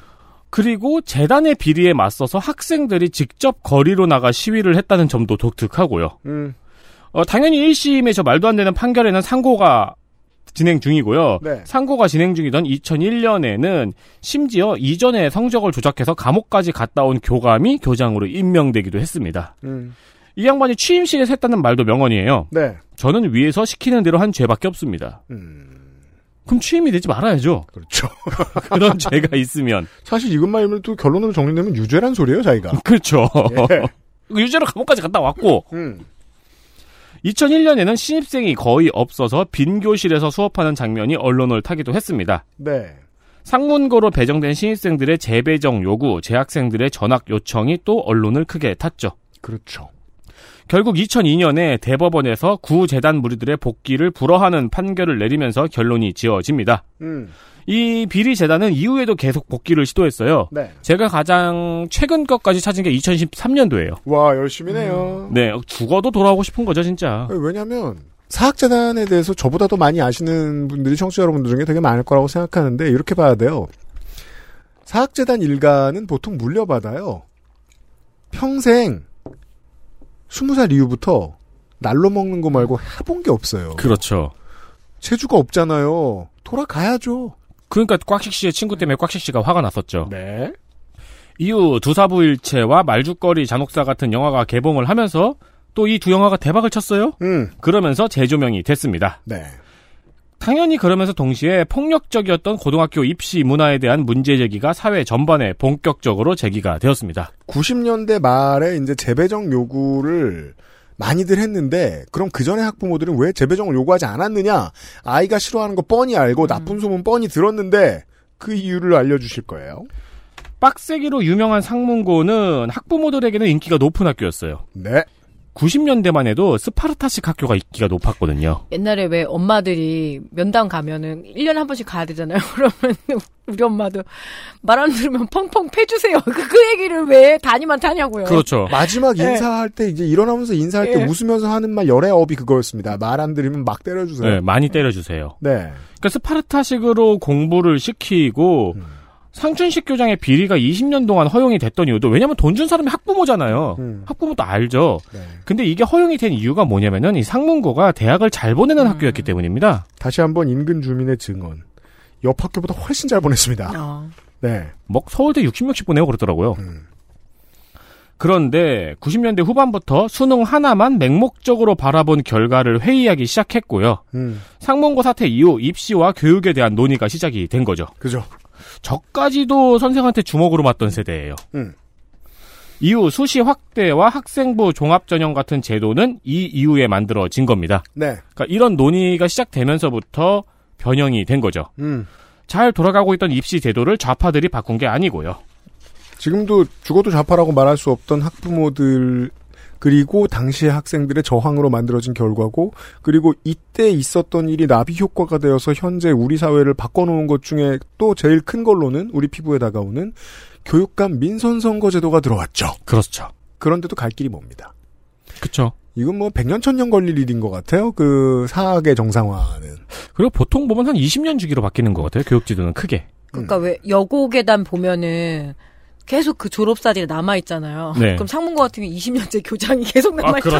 그리고 재단의 비리에 맞서서 학생들이 직접 거리로 나가 시위를 했다는 점도 독특하고요. 음. 어, 당연히 일 심의 저 말도 안 되는 판결에는 상고가 진행 중이고요. 네. 상고가 진행 중이던 이천일년에는 심지어 이전에 성적을 조작해서 감옥까지 갔다 온 교감이 교장으로 임명되기도 했습니다. 음. 이 양반이 취임식에서 했다는 말도 명언이에요. 네. 저는 위에서 시키는 대로 한 죄밖에 없습니다. 음. 그럼 취임이 되지 말아야죠. 그렇죠. 그런 죄가 있으면. 사실 이것만 하면 또 결론으로 정리되면 유죄란 소리예요, 자기가. 그렇죠. 예. 유죄로 감옥까지 갔다 왔고. 음. 이천일년에는 신입생이 거의 없어서 빈 교실에서 수업하는 장면이 언론을 타기도 했습니다. 네. 상문고로 배정된 신입생들의 재배정 요구, 재학생들의 전학 요청이 또 언론을 크게 탔죠. 그렇죠. 결국 이천이년에 대법원에서 구재단 무리들의 복귀를 불허하는 판결을 내리면서 결론이 지어집니다. 음. 이 비리재단은 이후에도 계속 복귀를 시도했어요. 네. 제가 가장 최근 것까지 찾은 게 이천십삼년도예요. 와, 열심히네요. 음. 네, 죽어도 돌아오고 싶은 거죠, 진짜. 왜냐하면 사학재단에 대해서 저보다 더 많이 아시는 분들이 청취자 여러분들 중에 되게 많을 거라고 생각하는데 이렇게 봐야 돼요. 사학재단 일가는 보통 물려받아요. 평생 스무 살 이후부터 날로 먹는 거 말고 해본 게 없어요. 그렇죠. 재주가 없잖아요. 돌아가야죠. 그러니까 꽉식 씨의 친구 때문에 꽉식 씨가 화가 났었죠. 네. 이후 두사부일체와 말죽거리 잔혹사 같은 영화가 개봉을 하면서 또 이 두 영화가 대박을 쳤어요. 음. 그러면서 재조명이 됐습니다. 네. 당연히 그러면서 동시에 폭력적이었던 고등학교 입시 문화에 대한 문제 제기가 사회 전반에 본격적으로 제기가 되었습니다. 구십년대 말에 이제 재배정 요구를 많이들 했는데 그럼 그전의 학부모들은 왜 재배정을 요구하지 않았느냐? 아이가 싫어하는 거 뻔히 알고 나쁜 소문 뻔히 들었는데 그 이유를 알려주실 거예요. 빡세기로 유명한 상문고는 학부모들에게는 인기가 높은 학교였어요. 네. 구십년대만 해도 스파르타식 학교가 인기가 높았거든요. 옛날에 왜 엄마들이 면담 가면은 일 년에 한 번씩 가야 되잖아요. 그러면 우리 엄마도 말 안 들으면 펑펑 패주세요. 그, 그 얘기를 왜 단위만 하냐고요. 그렇죠. 마지막 인사할 네. 때 이제 일어나면서 인사할 때 네. 웃으면서 하는 말 열의 업이 그거였습니다. 말 안 들으면 막 때려주세요. 네, 많이 때려주세요. 네. 그러니까 스파르타식으로 공부를 시키고 음. 상춘식 교장의 비리가 이십년 동안 허용이 됐던 이유도 왜냐면 돈 준 사람이 학부모잖아요. 음. 학부모도 알죠. 네. 근데 이게 허용이 된 이유가 뭐냐면은 이 상문고가 대학을 잘 보내는 음. 학교였기 때문입니다. 다시 한번 인근 주민의 증언. 옆 학교보다 훨씬 잘 보냈습니다. 어. 네. 막 서울대 육십 명씩 보내고 그러더라고요. 음. 그런데 구십년대 후반부터 수능 하나만 맹목적으로 바라본 결과를 회의하기 시작했고요. 음. 상문고 사태 이후 입시와 교육에 대한 논의가 시작이 된 거죠. 그죠. 저까지도 선생한테 주먹으로 맞던 세대예요. 음. 이후 수시 확대와 학생부 종합전형 같은 제도는 이 이후에 만들어진 겁니다. 네. 그러니까 이런 논의가 시작되면서부터 변형이 된 거죠. 음. 잘 돌아가고 있던 입시 제도를 좌파들이 바꾼 게 아니고요. 지금도 죽어도 좌파라고 말할 수 없던 학부모들 그리고 당시의 학생들의 저항으로 만들어진 결과고 그리고 이때 있었던 일이 나비 효과가 되어서 현재 우리 사회를 바꿔놓은 것 중에 또 제일 큰 걸로는 우리 피부에 다가오는 교육감 민선선거 제도가 들어왔죠. 그렇죠. 그런데도 갈 길이 멉니다. 그렇죠. 이건 뭐 백년 천년 걸릴 일인 것 같아요. 그 사학의 정상화는. 그리고 보통 보면 한 이십년 주기로 바뀌는 것 같아요. 교육지도는 크게. 그러니까 음. 왜 여고계단 보면은 계속 그 졸업사진이 남아있잖아요. 네. 그럼 상문고 같은 경우 이십년째 교장이 계속 남아있잖아요.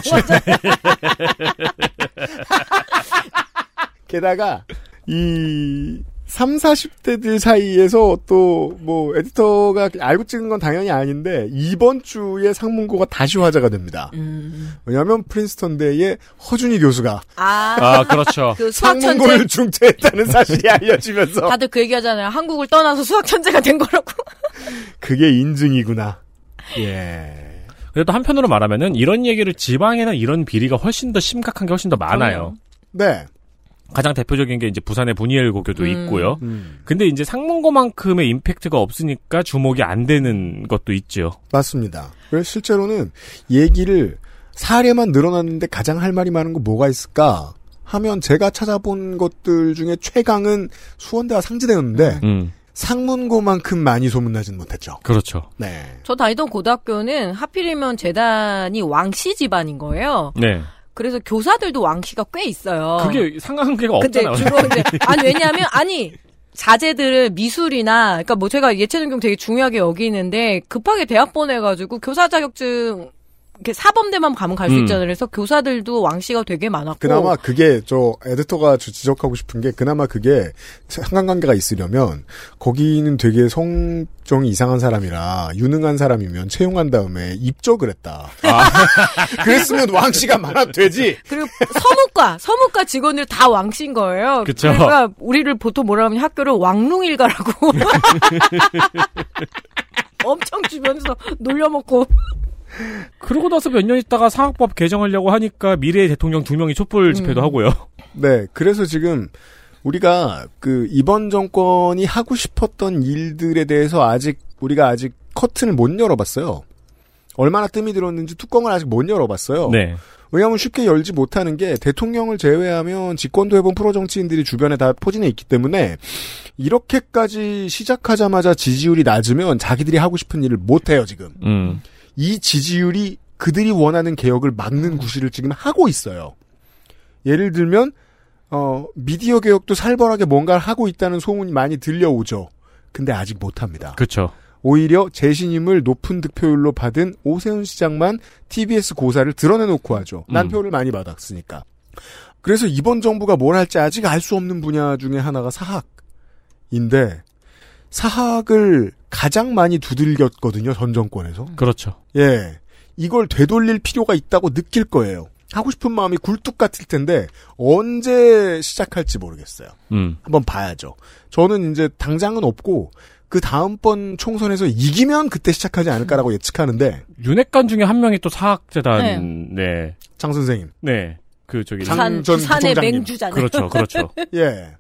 아, 게다가 이 삼사십대들 사이에서 또 뭐 에디터가 알고 찍은 건 당연히 아닌데 이번 주에 상문고가 다시 화제가 됩니다. 음. 왜냐하면 프린스턴대의 허준희 교수가 아, 아 그렇죠. 그 상문고를 중퇴했다는 사실이 알려지면서 다들 그 얘기하잖아요. 한국을 떠나서 수학 천재가 된 거라고. 그게 인증이구나. 예. 그래도 한편으로 말하면은 이런 얘기를 지방에는 이런 비리가 훨씬 더 심각한 게 훨씬 더 많아요. 네. 가장 대표적인 게 이제 부산의 부니엘 고교도 음, 있고요. 음. 근데 이제 상문고만큼의 임팩트가 없으니까 주목이 안 되는 것도 있죠. 맞습니다. 그래서 실제로는 얘기를 사례만 늘어났는데 가장 할 말이 많은 거 뭐가 있을까 하면 제가 찾아본 것들 중에 최강은 수원대와 상지대였는데 음. 상문고만큼 많이 소문나지는 못했죠. 그렇죠. 네. 저 다니던 고등학교는 하필이면 재단이 왕씨 집안인 거예요. 네. 그래서 교사들도 왕씨가 꽤 있어요. 그게 상관관계가 없잖아요. 근데 주로 이제 아니 왜냐하면 아니 자제들을 미술이나 그러니까 뭐 제가 예체 전공 되게 중요하게 여기는데 급하게 대학 보내가지고 교사 자격증 이렇게 사범대만 가면 갈 수 음. 있잖아요. 그래서 교사들도 왕씨가 되게 많았고. 그나마 그게 저 에디터가 지적하고 싶은 게 그나마 그게 상관관계가 있으려면 거기는 되게 성정이 이상한 사람이라 유능한 사람이면 채용한 다음에 입적을 했다. 아. 그랬으면 왕씨가 많아도 되지. 그리고 서무과 서무과 직원들 다 왕씨인 거예요. 그쵸. 그러니까 우리를 보통 뭐라 하면 학교를 왕릉일가라고 엄청 주면서 놀려먹고. 그러고 나서 몇 년 있다가 사학법 개정하려고 하니까 미래의 대통령 두 명이 촛불 집회도 음. 하고요. 네, 그래서 지금 우리가 그 이번 정권이 하고 싶었던 일들에 대해서 아직 우리가 아직 커튼을 못 열어봤어요. 얼마나 뜸이 들었는지 뚜껑을 아직 못 열어봤어요. 네. 왜냐하면 쉽게 열지 못하는 게 대통령을 제외하면 집권도 해본 프로 정치인들이 주변에 다 포진해 있기 때문에 이렇게까지 시작하자마자 지지율이 낮으면 자기들이 하고 싶은 일을 못해요 지금. 음. 이 지지율이 그들이 원하는 개혁을 막는 구실을 지금 하고 있어요. 예를 들면 어, 미디어 개혁도 살벌하게 뭔가를 하고 있다는 소문이 많이 들려오죠. 근데 아직 못합니다. 그렇죠. 오히려 재신임을 높은 득표율로 받은 오세훈 시장만 티비에스 고사를 드러내놓고 하죠. 난 음. 표를 많이 받았으니까. 그래서 이번 정부가 뭘 할지 아직 알 수 없는 분야 중에 하나가 사학인데 사학을 가장 많이 두들겼거든요, 전 정권에서. 그렇죠. 예. 이걸 되돌릴 필요가 있다고 느낄 거예요. 하고 싶은 마음이 굴뚝 같을 텐데, 언제 시작할지 모르겠어요. 음. 한번 봐야죠. 저는 이제 당장은 없고, 그 다음번 총선에서 이기면 그때 시작하지 않을까라고 예측하는데. 윤핵관 중에 한 명이 또 사학재단, 네. 네. 장 선생님. 네. 그, 저기, 부산, 전 부산의 맹주잖아요. 그렇죠, 그렇죠. 예.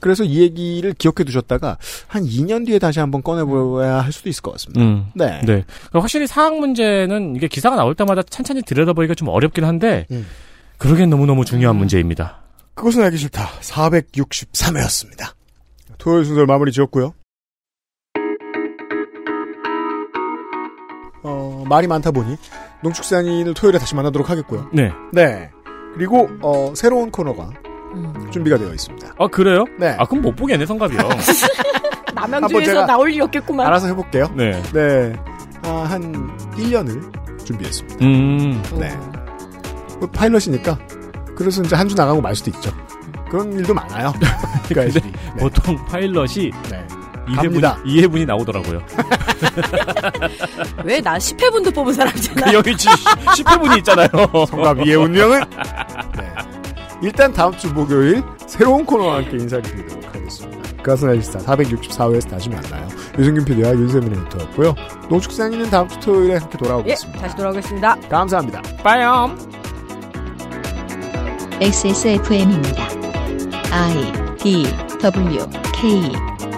그래서 이 얘기를 기억해 두셨다가 한 이 년 뒤에 다시 한번 꺼내보아야 할 수도 있을 것 같습니다. 음, 네. 네. 확실히 사학 문제는 이게 기사가 나올 때마다 찬찬히 들여다보기가 좀 어렵긴 한데 음. 그러기엔 너무너무 중요한 문제입니다. 그것은 알기 싫다. 사백육십삼 회였습니다. 토요일 순서를 마무리 지었고요. 어, 말이 많다 보니 농축산인을 토요일에 다시 만나도록 하겠고요. 네. 네. 그리고 어, 새로운 코너가 준비가 되어 있습니다. 아 그래요? 네. 아 그럼 못 보겠네 성갑이요. 남양주에서 나올 일 없겠구만. 알아서 해볼게요. 네. 네. 아, 한 일 년을 준비했습니다. 음. 네. 뭐, 파일럿이니까 그래서 이제 한 주 나가고 말 수도 있죠. 그런 일도 많아요. 그러니까 네. 보통 파일럿이 네. 이 회분이, 이 회분이 나오더라고요. 왜 나 십 회분도 뽑은 사람이잖아. 그 여기 십 회분이 있잖아요. 성갑 이의 운명은. 네. 일단 다음 주 목요일 새로운 코너와 함께 인사드리도록 하겠습니다. 그것은 알기 싫다 사백육십사 회에서 다시 만나요. 유승균 피디와 윤세민 에디터였고요. 농축산인은 다음 주 토요일에 함께 돌아오겠습니다. 예, 다시 돌아오겠습니다. 감사합니다. 빠염. 엑스에스에프엠입니다. I, D, W, K